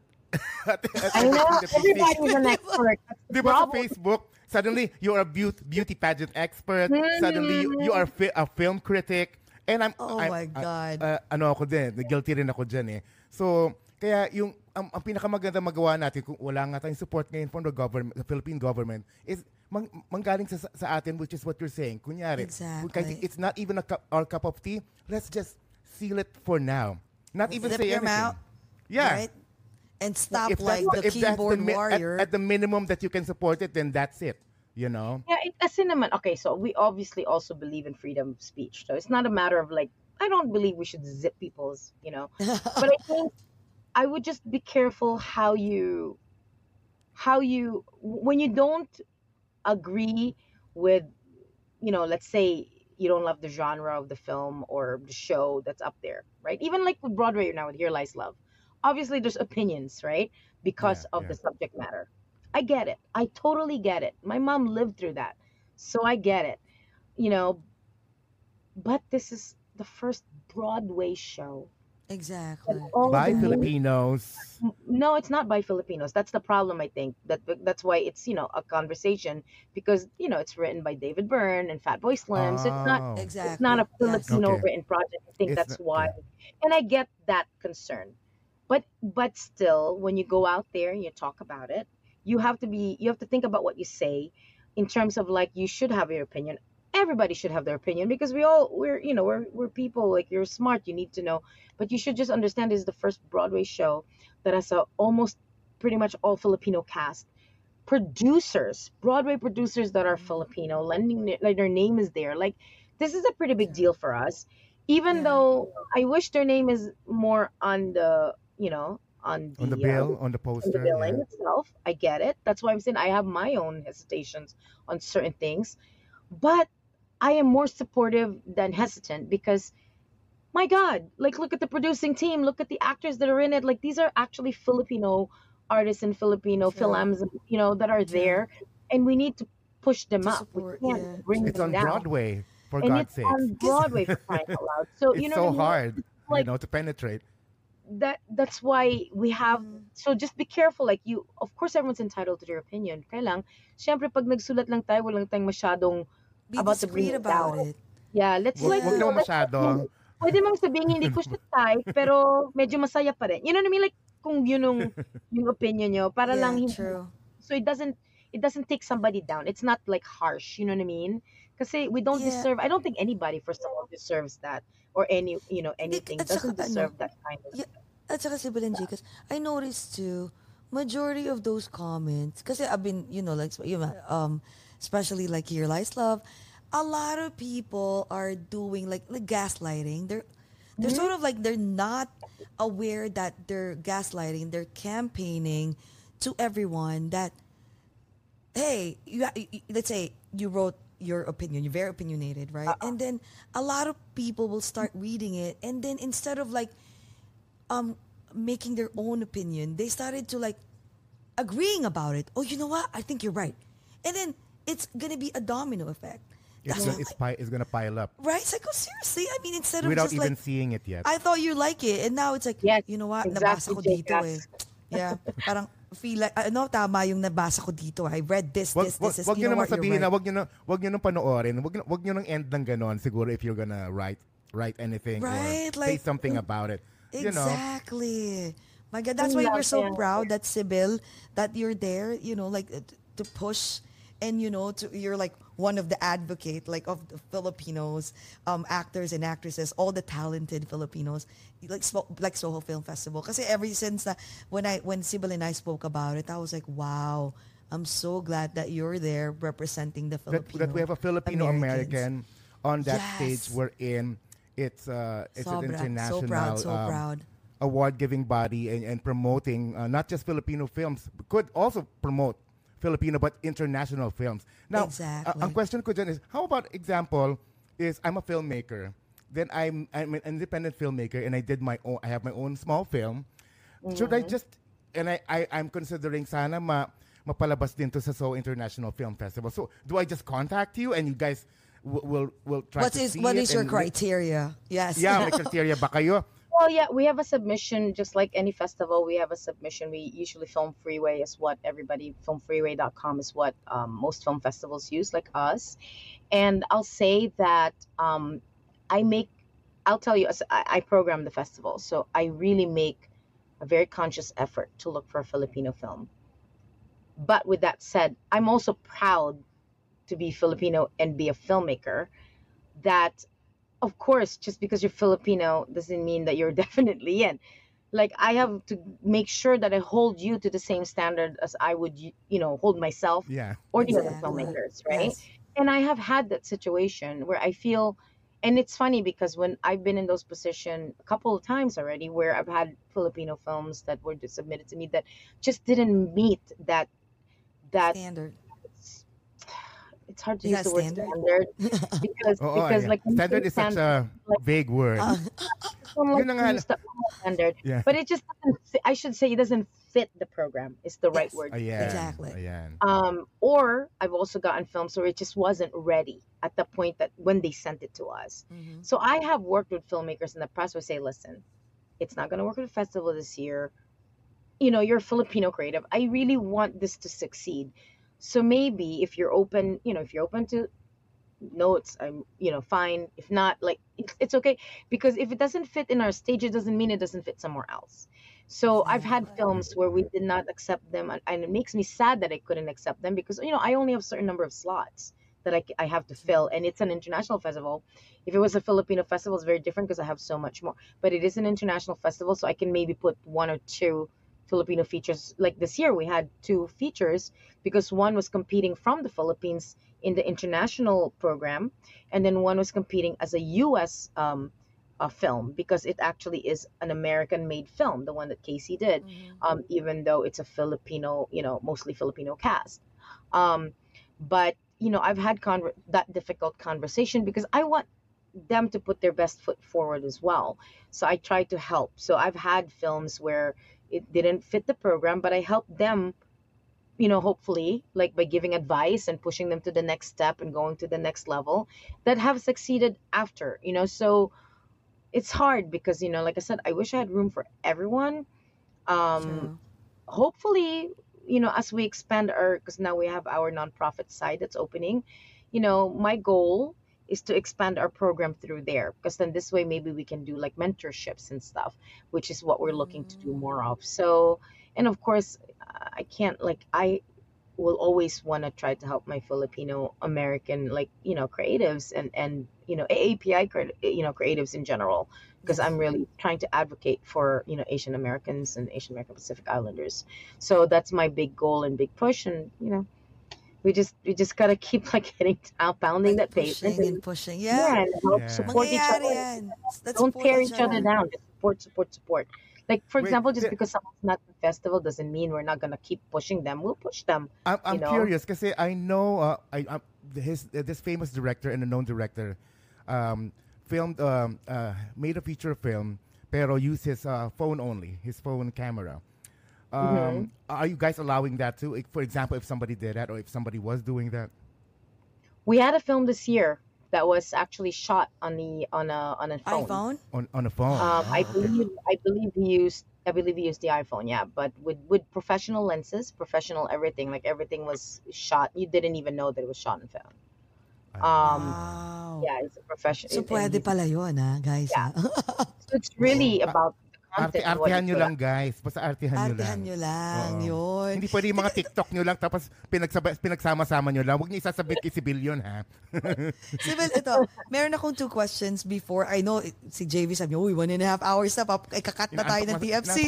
at, at I know, everybody's an expert. Diba sa Facebook, suddenly you are a beauty, beauty pageant expert, suddenly you, you are fi- a film critic, and I'm... Oh I'm, my God. Uh, uh, ano ako din, guilty rin ako dyan eh. So, kaya yung... Ang, ang pinakamaganda magawa natin kung wala nga tayong support ngayon from the government, the Philippine government, is mang, manggaling sa, sa atin, which is what you're saying. Kunyari, exactly. It's not even a cup, our cup of tea. Let's just seal it for now. Not even Flip say anything. Mouth, yeah. Right? And stop if like the keyboard the, warrior. At, at the minimum that you can support it, then that's it. You know? Yeah, it, kasi naman, okay, so we obviously also believe in freedom of speech. So it's not a matter of like, I don't believe we should zip people's, you know. But I think I would just be careful how you, how you, when you don't agree with, you know, let's say you don't love the genre of the film or the show that's up there, right? Even like with Broadway now with Here Lies Love, obviously there's opinions, right? Because yeah, of yeah. the subject matter. I get it. I totally get it. My mom lived through that. So I get it, you know, but this is the first Broadway show. Exactly. By Filipinos. No, it's not by Filipinos. That's the problem, I think. That that's why it's, you know, a conversation, because, you know, it's written by David Byrne and Fatboy Slim. Oh. So it's not exactly. It's not a Filipino okay. written project. I think it's that's not, why. Yeah. And I get that concern. But but still, when you go out there and you talk about it, you have to be you have to think about what you say in terms of like you should have your opinion. Everybody should have their opinion, because we all we're you know we're we're people. Like, you're smart, you need to know, but you should just understand this is the first Broadway show that has a almost pretty much all Filipino cast, producers, Broadway producers that are Filipino, lending like their name is there. Like, this is a pretty big deal for us, even yeah. though I wish their name is more on the you know on the, on the bill uh, on the poster, on the billing yeah. itself. I get it. That's why I'm saying I have my own hesitations on certain things, but I am more supportive than hesitant, because, my God, like, look at the producing team, look at the actors that are in it. Like, these are actually Filipino artists and Filipino sure. films, you know, that are there, and we need to push them to up. Support, we can't yeah. bring it's them down. It's on Broadway, for and God's sake. It's on Broadway, for crying out loud. So, it's you know so I mean? hard, like, you know, to penetrate. That that's why we have so just be careful. Like, you, of course, everyone's entitled to their opinion. Kaya lang, syempre pag nagsulat lang tayo, walang tayong masyadong Be about discreet to about down. it. Yeah, let's yeah. like... Huwag naman masyado. Pwede mong sabihin, hindi ko siya type, pero medyo masaya pa rin. You know what I mean? Like, kung yun yung, yung opinion nyo, para yeah, lang... True. So it doesn't it doesn't take somebody down. It's not like harsh, you know what I mean? Kasi we don't yeah. deserve... I don't think anybody, first of all, deserves that. Or any, you know, anything like, doesn't saka, deserve ano, that kind of... Yeah, at saka Sibyl and Jay Cass, I noticed too, majority of those comments, kasi I've been, you know, like, you know, um... especially like Here Lies Love, a lot of people are doing like, like gaslighting. They're they're mm-hmm. sort of like they're not aware that they're gaslighting. They're campaigning to everyone that, hey, you, you, let's say you wrote your opinion. You're very opinionated, right? Uh-oh. And then a lot of people will start reading it, and then instead of like um making their own opinion, they started to like agreeing about it. Oh, you know what? I think you're right. And then it's going to be a domino effect. It's, yeah. it's, pi- it's going to pile up. Right? It's like, oh, seriously? I mean, instead of Without just even like, seeing it yet. I thought you like it. And now it's like, yes, you know what? Exactly, nabasa ko dito eh. Yeah. Parang feel like, ano, tama yung nabasa ko dito. I read this, wag, this, wag, this. Wag, wag nyo naman sabihin right. na, wag nyo, wag nyo nang panoorin. Wag, wag nyo nang end ng ganon, siguro, if you're gonna write write anything right? or like, say something about it. Exactly. You know? My God, that's why we're so proud that Sibyl, that you're there, you know, like to push, and you know, to, you're like one of the advocate, like of the Filipinos, um, actors and actresses, all the talented Filipinos, like like Soho Film Festival. Kasi ever since uh, when I when Sibyl and I spoke about it, I was like, wow, I'm so glad that you're there representing the Filipinos. That, that we have a Filipino American on that yes. stage we're in. It's uh, it's Sobra. an international. So proud, so um, proud. award-giving body and, and promoting uh, not just Filipino films, could also promote Filipino but international films. Now, exactly. uh, ang question ko dyan is, how about example is I'm a filmmaker, then I'm I'm an independent filmmaker and I did my own, I have my own small film. Mm-hmm. Should I just, and I, I, I'm considering sana ma, mapalabas din to sa Soho International Film Festival. So, do I just contact you and you guys w- will will try what to is, see What is your criteria? Yes. Yeah, my criteria ba kayo? Well, yeah, we have a submission. Just like any festival, we have a submission. We usually Film Freeway is what everybody, film freeway dot com is what um, most film festivals use, like us. And I'll say that um, I make, I'll tell you, I program the festival. So I really make a very conscious effort to look for a Filipino film. But with that said, I'm also proud to be Filipino and be a filmmaker. That Of course, just because you're Filipino doesn't mean that you're definitely in. Like, I have to make sure that I hold you to the same standard as I would, you know, hold myself yeah. or the exactly. other filmmakers, right? Yes. And I have had that situation where I feel, and it's funny because when I've been in those positions a couple of times already where I've had Filipino films that were submitted to me that just didn't meet that that standard. It's hard to is use the word standard, standard because, oh, because yeah. like standard is standard, such a like, vague word. Uh, like the standard, yeah. But it just doesn't fit, I should say it doesn't fit the program. It's the right yes. word. Ayan. Exactly. Ayan. Um, or I've also gotten films where it just wasn't ready at the point that when they sent it to us. Mm-hmm. So I have worked with filmmakers in the past who say, listen, it's not going to work at a festival this year. You know, you're a Filipino creative. I really want this to succeed. So maybe if you're open, you know, if you're open to notes, I'm, you know, fine. If not, like, it's, it's okay. Because if it doesn't fit in our stage, it doesn't mean it doesn't fit somewhere else. So I've had films where we did not accept them. And, and it makes me sad that I couldn't accept them because, you know, I only have a certain number of slots that I, I have to fill. And it's an international festival. If it was a Filipino festival, it's very different because I have so much more. But it is an international festival, so I can maybe put one or two Filipino features. Like this year we had two features because one was competing from the Philippines in the international program and then one was competing as a U S um, a film because it actually is an American made film, the one that Casey did, mm-hmm. um, even though it's a Filipino, you know, mostly Filipino cast. Um, but, you know, I've had con- that difficult conversation because I want them to put their best foot forward as well. So I try to help. So I've had films where it didn't fit the program, but I helped them, you know, hopefully, like by giving advice and pushing them to the next step and going to the next level that have succeeded after, you know. So it's hard because, you know, like I said, I wish I had room for everyone. Um, sure. Hopefully, you know, as we expand our, because now we have our nonprofit side that's opening, you know, my goal is to expand our program through there because then this way maybe we can do like mentorships and stuff, which is what we're looking mm. to do more of. So, and of course, I can't like, I will always want to try to help my Filipino American, like, you know, creatives and, and you know, A A P I, you know, creatives in general, because yes. I'm really trying to advocate for, you know, Asian Americans and Asian American Pacific Islanders. So that's my big goal and big push and, you know, We just we just gotta keep like hitting out, pounding like that pushing pavement and pushing, yeah, yeah and help yeah. support each other. Yan. Don't tear each other down. Just support, support, support. Like for Wait, example, just th- because someone's not at the festival doesn't mean we're not gonna keep pushing them. We'll push them. I'm, I'm curious because I know uh, I I'm, his uh, this famous director and a known director, um, filmed um, uh, made a feature film, pero used his uh, phone only, his phone camera. Um, mm-hmm. Are you guys allowing that too? For example, if somebody did that or if somebody was doing that? We had a film this year that was actually shot on the on a on a phone. iPhone? On on a phone. Um, oh, I okay. believe I believe he used I believe he used the iPhone. Yeah, but with with professional lenses, professional everything. Like everything was shot. You didn't even know that it was shot on film. Um, wow. Yeah, it's a professional. So pwede pala yun, ah, guys. Yeah. So it's really about. Arte-artehan nyo lang, guys. Basta artehan nyo lang. Artehan nyo lang, yun. Hindi pwede yung mga TikTok nyo lang tapos pinagsama-sama nyo lang. Huwag nyo isasabit kay Sibyl yun, ha? Sibyl, ito. Meron akong two questions before. I know, si J V sabi niya, uy, one and a half hours na. Ikakat na tayo ng T F C.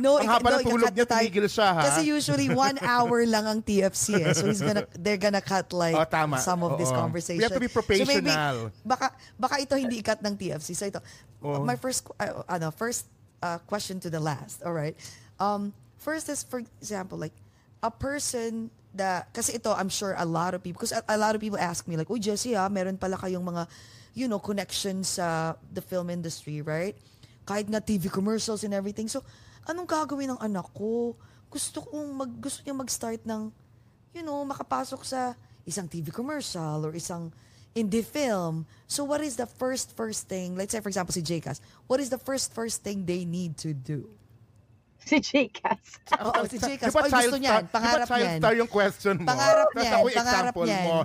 No, ang haba na tulog niya, tumigil siya, ha? Kasi usually, one hour lang ang T F C, eh. So, they're gonna cut, like, some of this conversation. We have to be professional. Baka ito hindi ikat ng T F C. So, ito. My first uh, ano, first uh, question to the last, all right? Um, first is, for example, like, a person that, kasi ito, I'm sure a lot of people, because a, a lot of people ask me, like, oh, Jesse, ah, meron pala kayong mga, you know, connections sa uh, the film industry, right? Kahit na T V commercials and everything. So, anong gagawin ng anak ko? Gusto kong mag, gusto niya mag-start ng, you know, makapasok sa isang T V commercial or isang in the film. So what is the first first thing, let's say for example si Jay Cass, what is the first first thing they need to do? Si Jay Cass. Oo, si Jay Cass. Ay, gusto niyan. Pangarap niyan. Diba child star yung question mo? Pangarap niyan. Ako example mo.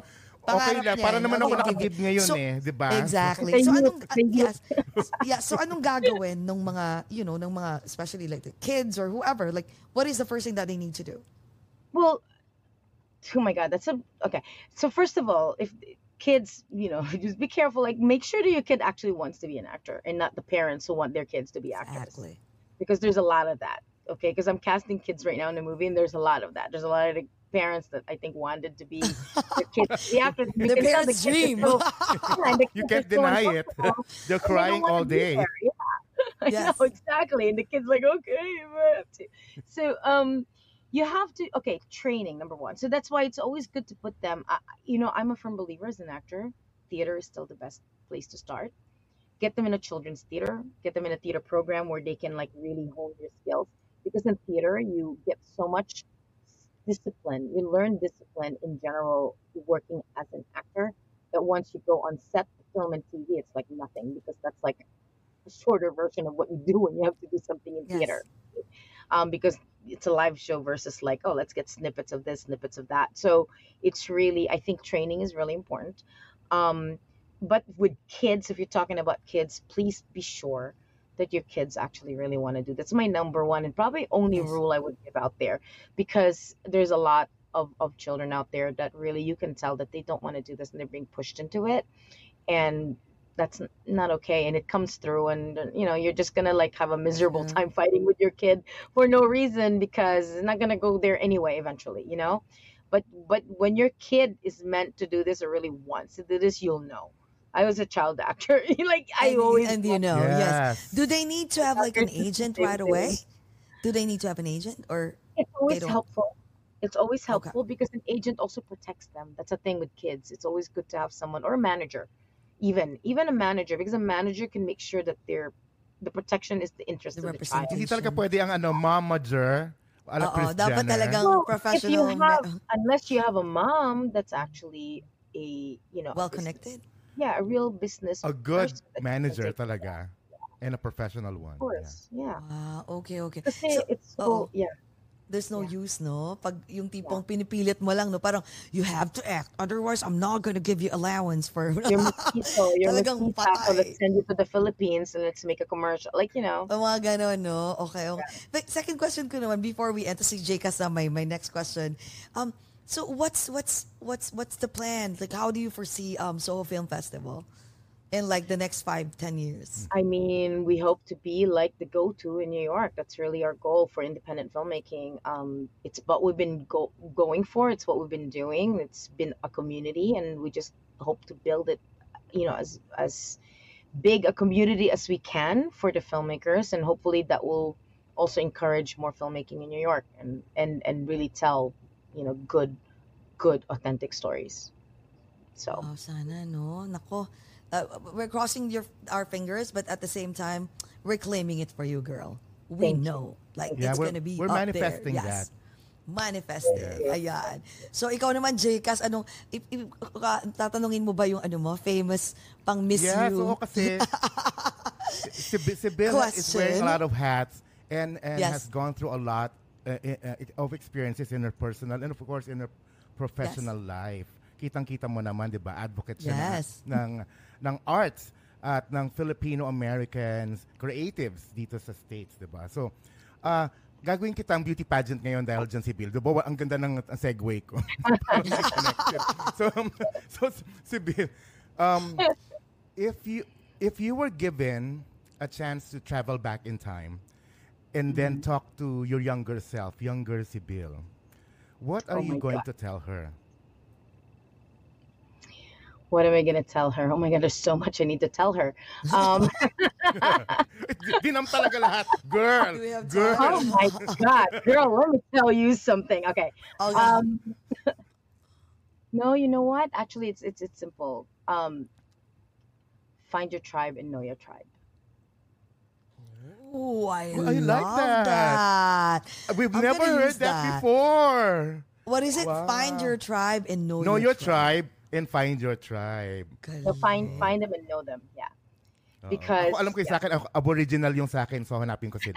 Okay lang, para naman ako nakagib ngayon eh, di ba? Exactly. So anong, yes, yeah, so anong gagawin ng mga, you know, ng mga, especially like the kids or whoever, like, what is the first thing that they need to do? Well, oh my God, that's a, okay. So first of all, if, kids, you know, just be careful. Like, make sure that your kid actually wants to be an actor and not the parents who want their kids to be actors. Exactly. Because there's a lot of that, okay? Because I'm casting kids right now in a movie, and there's a lot of that. There's a lot of the parents that I think wanted to be the kids, the actors. The parents' dream. So, yeah, the you can't deny so it. They're crying all day. Yeah. Yes. I know, exactly. And the kid's like, okay, I have to. So, um... you have to, okay, training, number one. So that's why it's always good to put them, uh, you know, I'm a firm believer as an actor, theater is still the best place to start. Get them in a children's theater, get them in a theater program where they can like really hone their skills. Because in theater, you get so much discipline. You learn discipline in general, working as an actor, that once you go on set, film and T V, it's like nothing, because that's like a shorter version of what you do when you have to do something in yes. theater. Um, because it's a live show versus like, oh, let's get snippets of this, snippets of that. So it's really, I think training is really important. Um, but with kids, if you're talking about kids, please be sure that your kids actually really want to do. That's my number one and probably only rule I would give out there, because there's a lot of, of children out there that really you can tell that they don't want to do this and they're being pushed into it. And that's not okay, and it comes through, and you know you're just gonna like have a miserable yeah. time fighting with your kid for no reason, because it's not gonna go there anyway eventually, you know. But but when your kid is meant to do this or really wants to do this, you'll know. I was a child actor, like I and, always and you know yes. yes. Do they need to have like an agent right away? Do they need to have an agent or? It's always helpful. It's always helpful okay. because an agent also protects them. That's a thing with kids. It's always good to have someone or a manager. Even even a manager, because a manager can make sure that their the protection is the interest the of the child. Hindi talaga pwede ang ano manager. Oo, dapat talagang well, professional. If you have, unless you have a mom that's actually a you know well connected. Business, yeah, a real business. A good manager talaga, yeah. and a professional one. Of course, yeah. Ah, yeah. uh, okay, okay. Kasi so, it's so, oh, yeah. There's no yeah. use, no? Pag yung tipong yeah. pinipilit mo lang, no? Parang, you have to act. Otherwise, I'm not gonna give you allowance for... You're mosquito. You're talagang mosquito. Patay. So let's send you to the Philippines and let's make a commercial. Like, you know. O mga ganon, no? Okay, okay. Yeah. But second question ko naman, before we enter si Jay Cass na my, my next question. Um, so, what's what's what's what's the plan? Like, how do you foresee um, Soho Film Festival in like the next five, ten years? I mean, we hope to be like the go-to in New York. That's really our goal for independent filmmaking. Um, it's what we've been go going for. It's what we've been doing. It's been a community, and we just hope to build it, you know, as as big a community as we can for the filmmakers, and hopefully that will also encourage more filmmaking in New York, and and and really tell, you know, good, good authentic stories. So. Oh, sana no, nako. Uh, we're crossing your, our fingers, but at the same time, we're claiming it for you, girl. We Thank know. Like, yeah, it's going to be we're up manifesting there. Yes. that. Manifested. Yeah. Ayan. So, ikaw naman, Jay Cass, anong, if, if, tatanungin mo ba yung ano mo, famous pang Miss yes, You? Yes, oo kasi. Sibyl is wearing a lot of hats and, and yes. has gone through a lot uh, uh, of experiences in her personal and, of course, in her professional yes. life. Kitang-kita mo naman, di ba? Advocate siya yes. ng, ng, ng arts. at ng Filipino-Americans creatives dito sa States, diba? So, ah, uh, gagawin kitang beauty pageant ngayon dahil dyan si Bill. Diba, ang ganda ng segue ko. so, um, so, si Bill, um, if you, if you were given a chance to travel back in time and then mm-hmm. talk to your younger self, younger si Bill, what are oh you going God. to tell her? What am I going to tell her? Oh my God, there's so much I need to tell her. Um, Dinam talaga lahat. Girl, girl. Oh my God, girl, let me tell you something. Okay. Um, no, you know what? Actually, it's it's it's simple. Um, find your tribe and know your tribe. Oh, I, I love like that. that. We've I'm never heard that. that before. What is it? Wow. Find your tribe and know, know your, your tribe. tribe. And find your tribe. So find find them and know them, yeah. Uh-oh. Because ako, alam ko yung yeah. sa akin, aboriginal yung sa akin, so hanapin ko sila.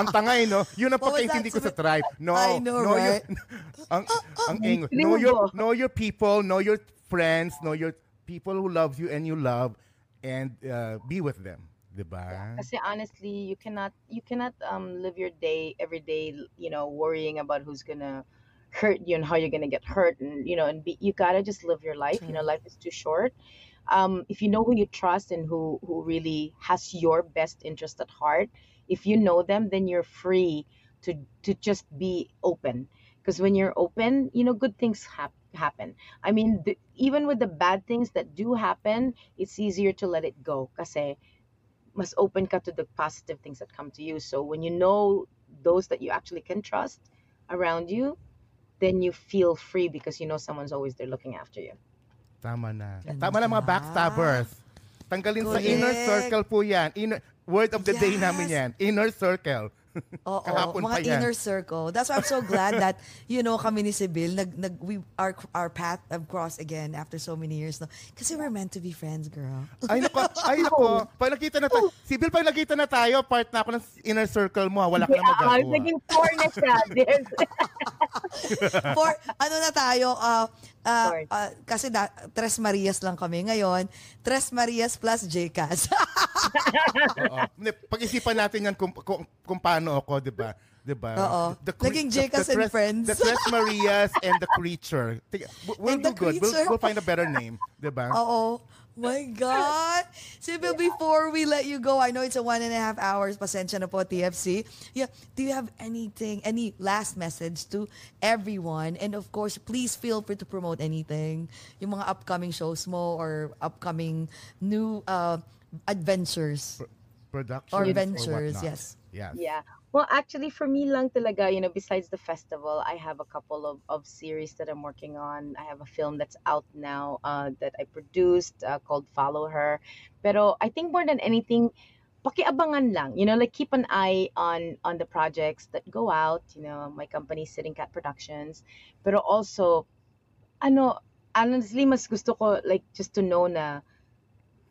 Ang tangay, no? Yun ang pagkaintindi ko sa tribe. No, I know, know right? Your, ang, ang English. Know your, know your people, know your friends, know your people who love you and you love, and uh, be with them. Diba? Kasi honestly, you cannot, you cannot um, live your day, every day, you know, worrying about who's gonna hurt you and how you're gonna get hurt, and you know, and be, you gotta just live your life. Sure. You know, life is too short. Um, if you know who you trust and who who really has your best interest at heart, if you know them, then you're free to to just be open. Because when you're open, you know, good things happen. happen. I mean, the, even with the bad things that do happen, it's easier to let it go. Kasi mas open ka to the positive things that come to you. So when you know those that you actually can trust around you, then you feel free because you know someone's always there looking after you. Tama na. Ganda. Tama na mga backstabbers. Tanggalin Correct. sa inner circle po yan. Inner, word of the yes. day namin yan. Inner circle. Oo, kahapon mga pa yan. Inner circle. That's why I'm so glad that, you know, kami ni Sibyl, nag, nag, we, our, our path have crossed again after so many years. No? Kasi we're meant to be friends, girl. Ay, nako. Ay, nako. Pag nakita na tayo. Sibyl, pag nakita na tayo, part na ako ng inner circle mo. Wala ka yeah, na magagawa. I'm naging four na siya. For ano na tayo uh, uh, uh, kasi da, Tres Marias lang kami ngayon. Tres Marias plus Jay Cass. Pag-isipan natin yan kung, kung, kung paano ako, di ba? Diba? Oo. The, the, Naging Jay Cass and friends. The Tres Marias and the creature. We'll and do good. We'll, we'll find a better name. Diba? Oo. My God. Sibyl, yeah. before we let you go, I know it's a one and a half hours. Pasensya na po, T F C. Yeah. Do you have anything, any last message to everyone? And of course, please feel free to promote anything. Yung mga upcoming shows mo or upcoming new uh, adventures. Pro- productions or ventures, or yes. Yeah. Yeah. Well, actually, for me lang talaga, you know, besides the festival, I have a couple of, of series that I'm working on. I have a film that's out now uh, that I produced uh, called Follow Her. Pero I think more than anything, pakiabangan lang. You know, like keep an eye on, on the projects that go out. You know, my company, Sitting Cat Productions. Pero also, ano, honestly, mas gusto ko like just to know na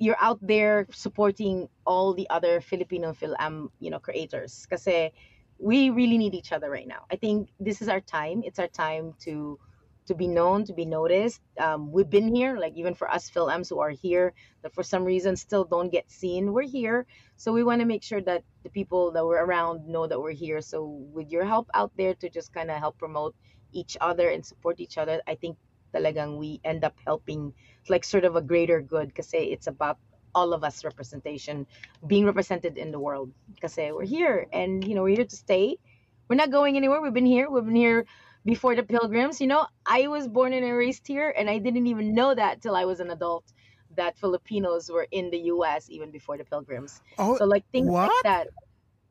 you're out there supporting all the other Filipino film, you know, creators. Kasi we really need each other right now. I think this is our time. It's our time to to be known, to be noticed. Um, we've been here, like even for us Phil-Ms who are here, that for some reason still don't get seen, we're here. So we want to make sure that the people that we're around know that we're here. So with your help out there to just kind of help promote each other and support each other, I think talagang we end up helping like sort of a greater good kasi it's about all of us representation, being represented in the world kasi we're here and, you know, we're here to stay. We're not going anywhere. We've been here. We've been here before the Pilgrims. You know, I was born and raised here and I didn't even know that till I was an adult that Filipinos were in the U S even before the Pilgrims. Oh, so like things what? like that.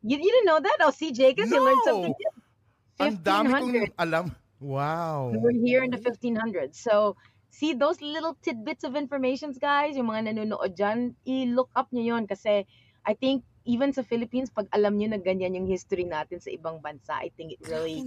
You, you didn't know that? Oh, see, Jacob, no. You learned something different. fifteen hundred. Alam. Wow. We were here in the fifteen hundreds. So, see those little tidbits of information, guys, yung mga nanonood dyan, i-look up nyo yun kasi I think even sa Philippines, pag alam nyo na ganyan yung history natin sa ibang bansa, I think it really,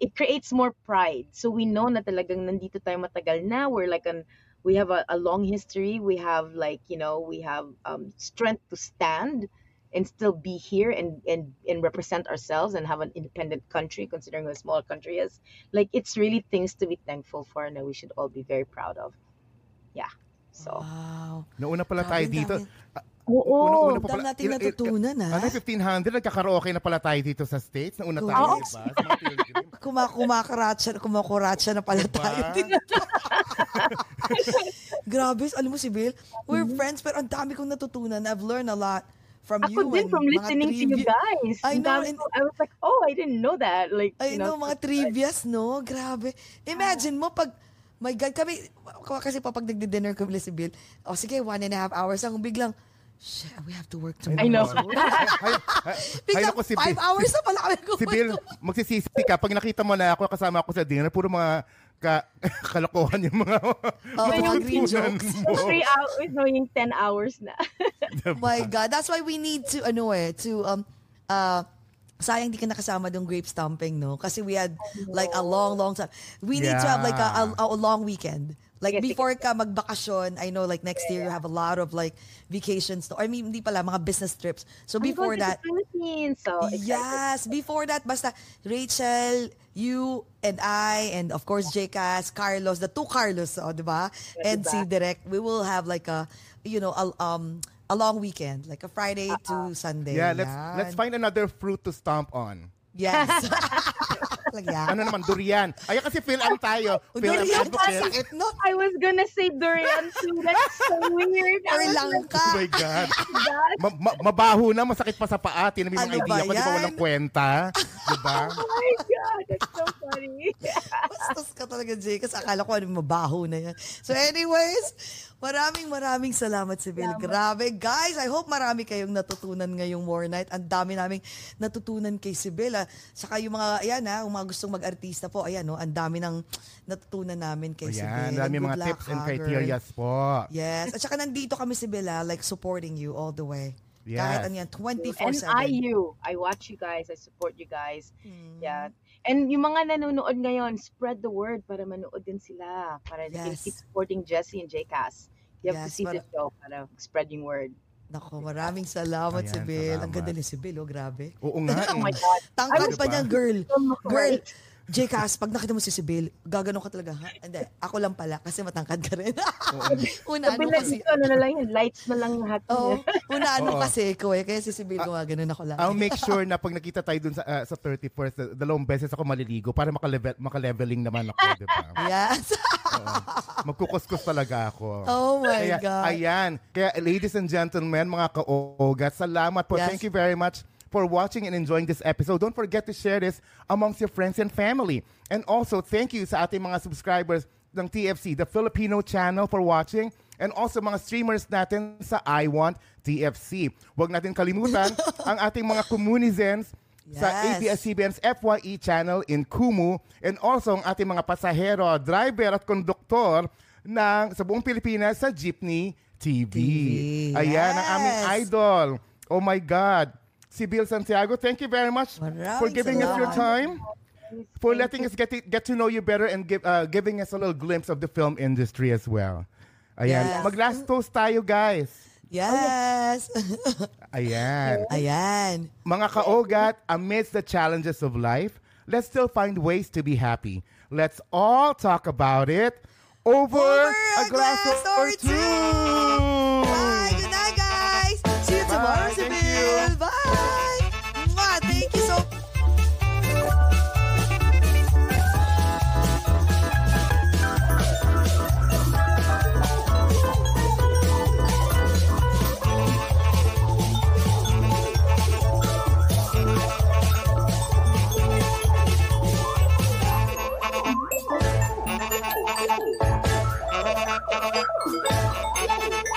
it creates more pride. So, we know na talagang nandito tayo matagal na. We're like an, we have a, a long history. We have like, you know, we have um, strength to stand and still be here and, and, and represent ourselves and have an independent country considering how small a country is. Like, it's really things to be thankful for and that we should all be very proud of. Yeah. So, wow. Nauna pala tayo dami, dito. Dami. Oo, una, una dami natin natutunan ha. Ano, fifteen hundred, nagkakaraoke na pala tayo dito sa States. Nauna tayo, oh, iba. Kumakumakaratsya, kumakuratsa na pala tayo. Grabe, alam mo si Bill, we're mm-hmm. friends, pero ang dami kong natutunan. I've learned a lot from Ako you. Ako din from listening to you guys. I know. And, I was like, oh, I didn't know that. Like, I you know, know, mga trivias, like, no? Grabe. Imagine mo pag... My God, kami, kasi pa pag nagdi-dinner kami si Bill, oh sige, one and a half hours lang, biglang, shit, we have to work tomorrow. I know. Biglang, si five Bill. Hours na pala kami kumain. Si Bill, magsisisi ka, pag nakita mo na ako, kasama ako sa dinner, puro mga ka kalokohan yung mga oh, yung green jokes. Three hours, no, yung ten hours na. My God, that's why we need to, ano eh, to, um, uh, sayang di ka nakasama dong grape stomping, no? Kasi we had like a long, long time. We need yeah. to have like a, a, a long weekend. Like before ka magbakasyon, I know like next year you have a lot of like vacations. To, I mean, hindi pala, mga business trips. So before that, so yes, before that, basta Rachel, you and I, and of course Jay Cass, Carlos, the two Carlos, oh, di ba? And si Direk, we will have like a, you know, a, um, a long weekend, like a Friday uh-uh. to Sunday. Yeah, let's yan. let's find another fruit to stomp on. Yes. Like, yeah. Ano naman, durian. Ayan kasi fill-up tayo. Fill-up tayo. Sakit, no? I was gonna say durian too. That's so weird. Or langka. Like, oh my God. ma- ma- mabaho na, masakit pa sa paa. Tinamay ano mga idea ko, di ba walang kwenta? Diba? Oh my God, that's so funny. Bastos ka talaga, Jay, kasi akala ko ano, mabaho na yan. So anyways, maraming maraming salamat si Bill. Grabe. Guys, I hope marami kayong natutunan ngayong War Night. Ang dami naming natutunan kay si Bill. Ah. Saka yung mga, ayan ha, yung mga gustong mag-artista po, ayan no, ang dami ng natutunan namin kay si Bill. Ayan, dami mga tips and criteria po. Yes. At saka nandito kami si Bill, ah, like supporting you all the way. Yes. Kahit ano yan, twenty-four seven. And I, you. I watch you guys. I support you guys. Mm. Yeah. And yung mga nanonood ngayon, spread the word para manood din sila. Para they yes. keep supporting Jesse and Jay Cass. You have yes, to see para... the show para spreading word. Nako, maraming salamat ayan, si Bill. Salamat. Ang ganda ni si Bill, oh, grabe. Oo nga. Oh my God. Tangkad pa niya, girl. Girl, Jay Cass, pag nakita mo si Sibyl, gagano ka talaga, ha? Hindi, ako lang pala, kasi matangkad ka rin. Una, ano kasi? Ano na lang yun, lights na lang lahat. Oh, una, ano kasi ko eh, kaya si Sibyl gumagano'n ako lang. I'll make sure na pag nakita tayo dun sa, uh, sa thirty-first, dalawang beses ako maliligo para makalevel, makaleveling naman ako, di ba? Yes. Magkukuskus talaga ako. Oh my kaya, God. Ayan. Kaya, ladies and gentlemen, mga ka-oga, salamat po. Yes. Thank you very much for watching and enjoying this episode. Don't forget to share this amongst your friends and family. And also, thank you sa ating mga subscribers ng T F C, the Filipino channel, for watching. And also, mga streamers natin sa I Want T F C. Huwag natin kalimutan ang ating mga Kumunizens yes. sa A B S-C B N's F Y E channel in Kumu. And also, ang ating mga pasahero, driver at konduktor ng, sa buong Pilipinas sa Jeepney T V. T V. Ayan, yes. ang aming idol. Oh my God. Sibyl Santiago, thank you very much Maraming for giving salamat. Us your time, for letting us get to, get to know you better and give, uh, giving us a little glimpse of the film industry as well. Ayan. Yes. Mag-last toast tayo, guys. Yes. Ayan. Ayan. Mga ka-ogat, amidst the challenges of life, let's still find ways to be happy. Let's all talk about it over, over a, a glass, glass or, or two. two. Bye. Good night, guys. See you tomorrow, Sibyl. Bye. Oh,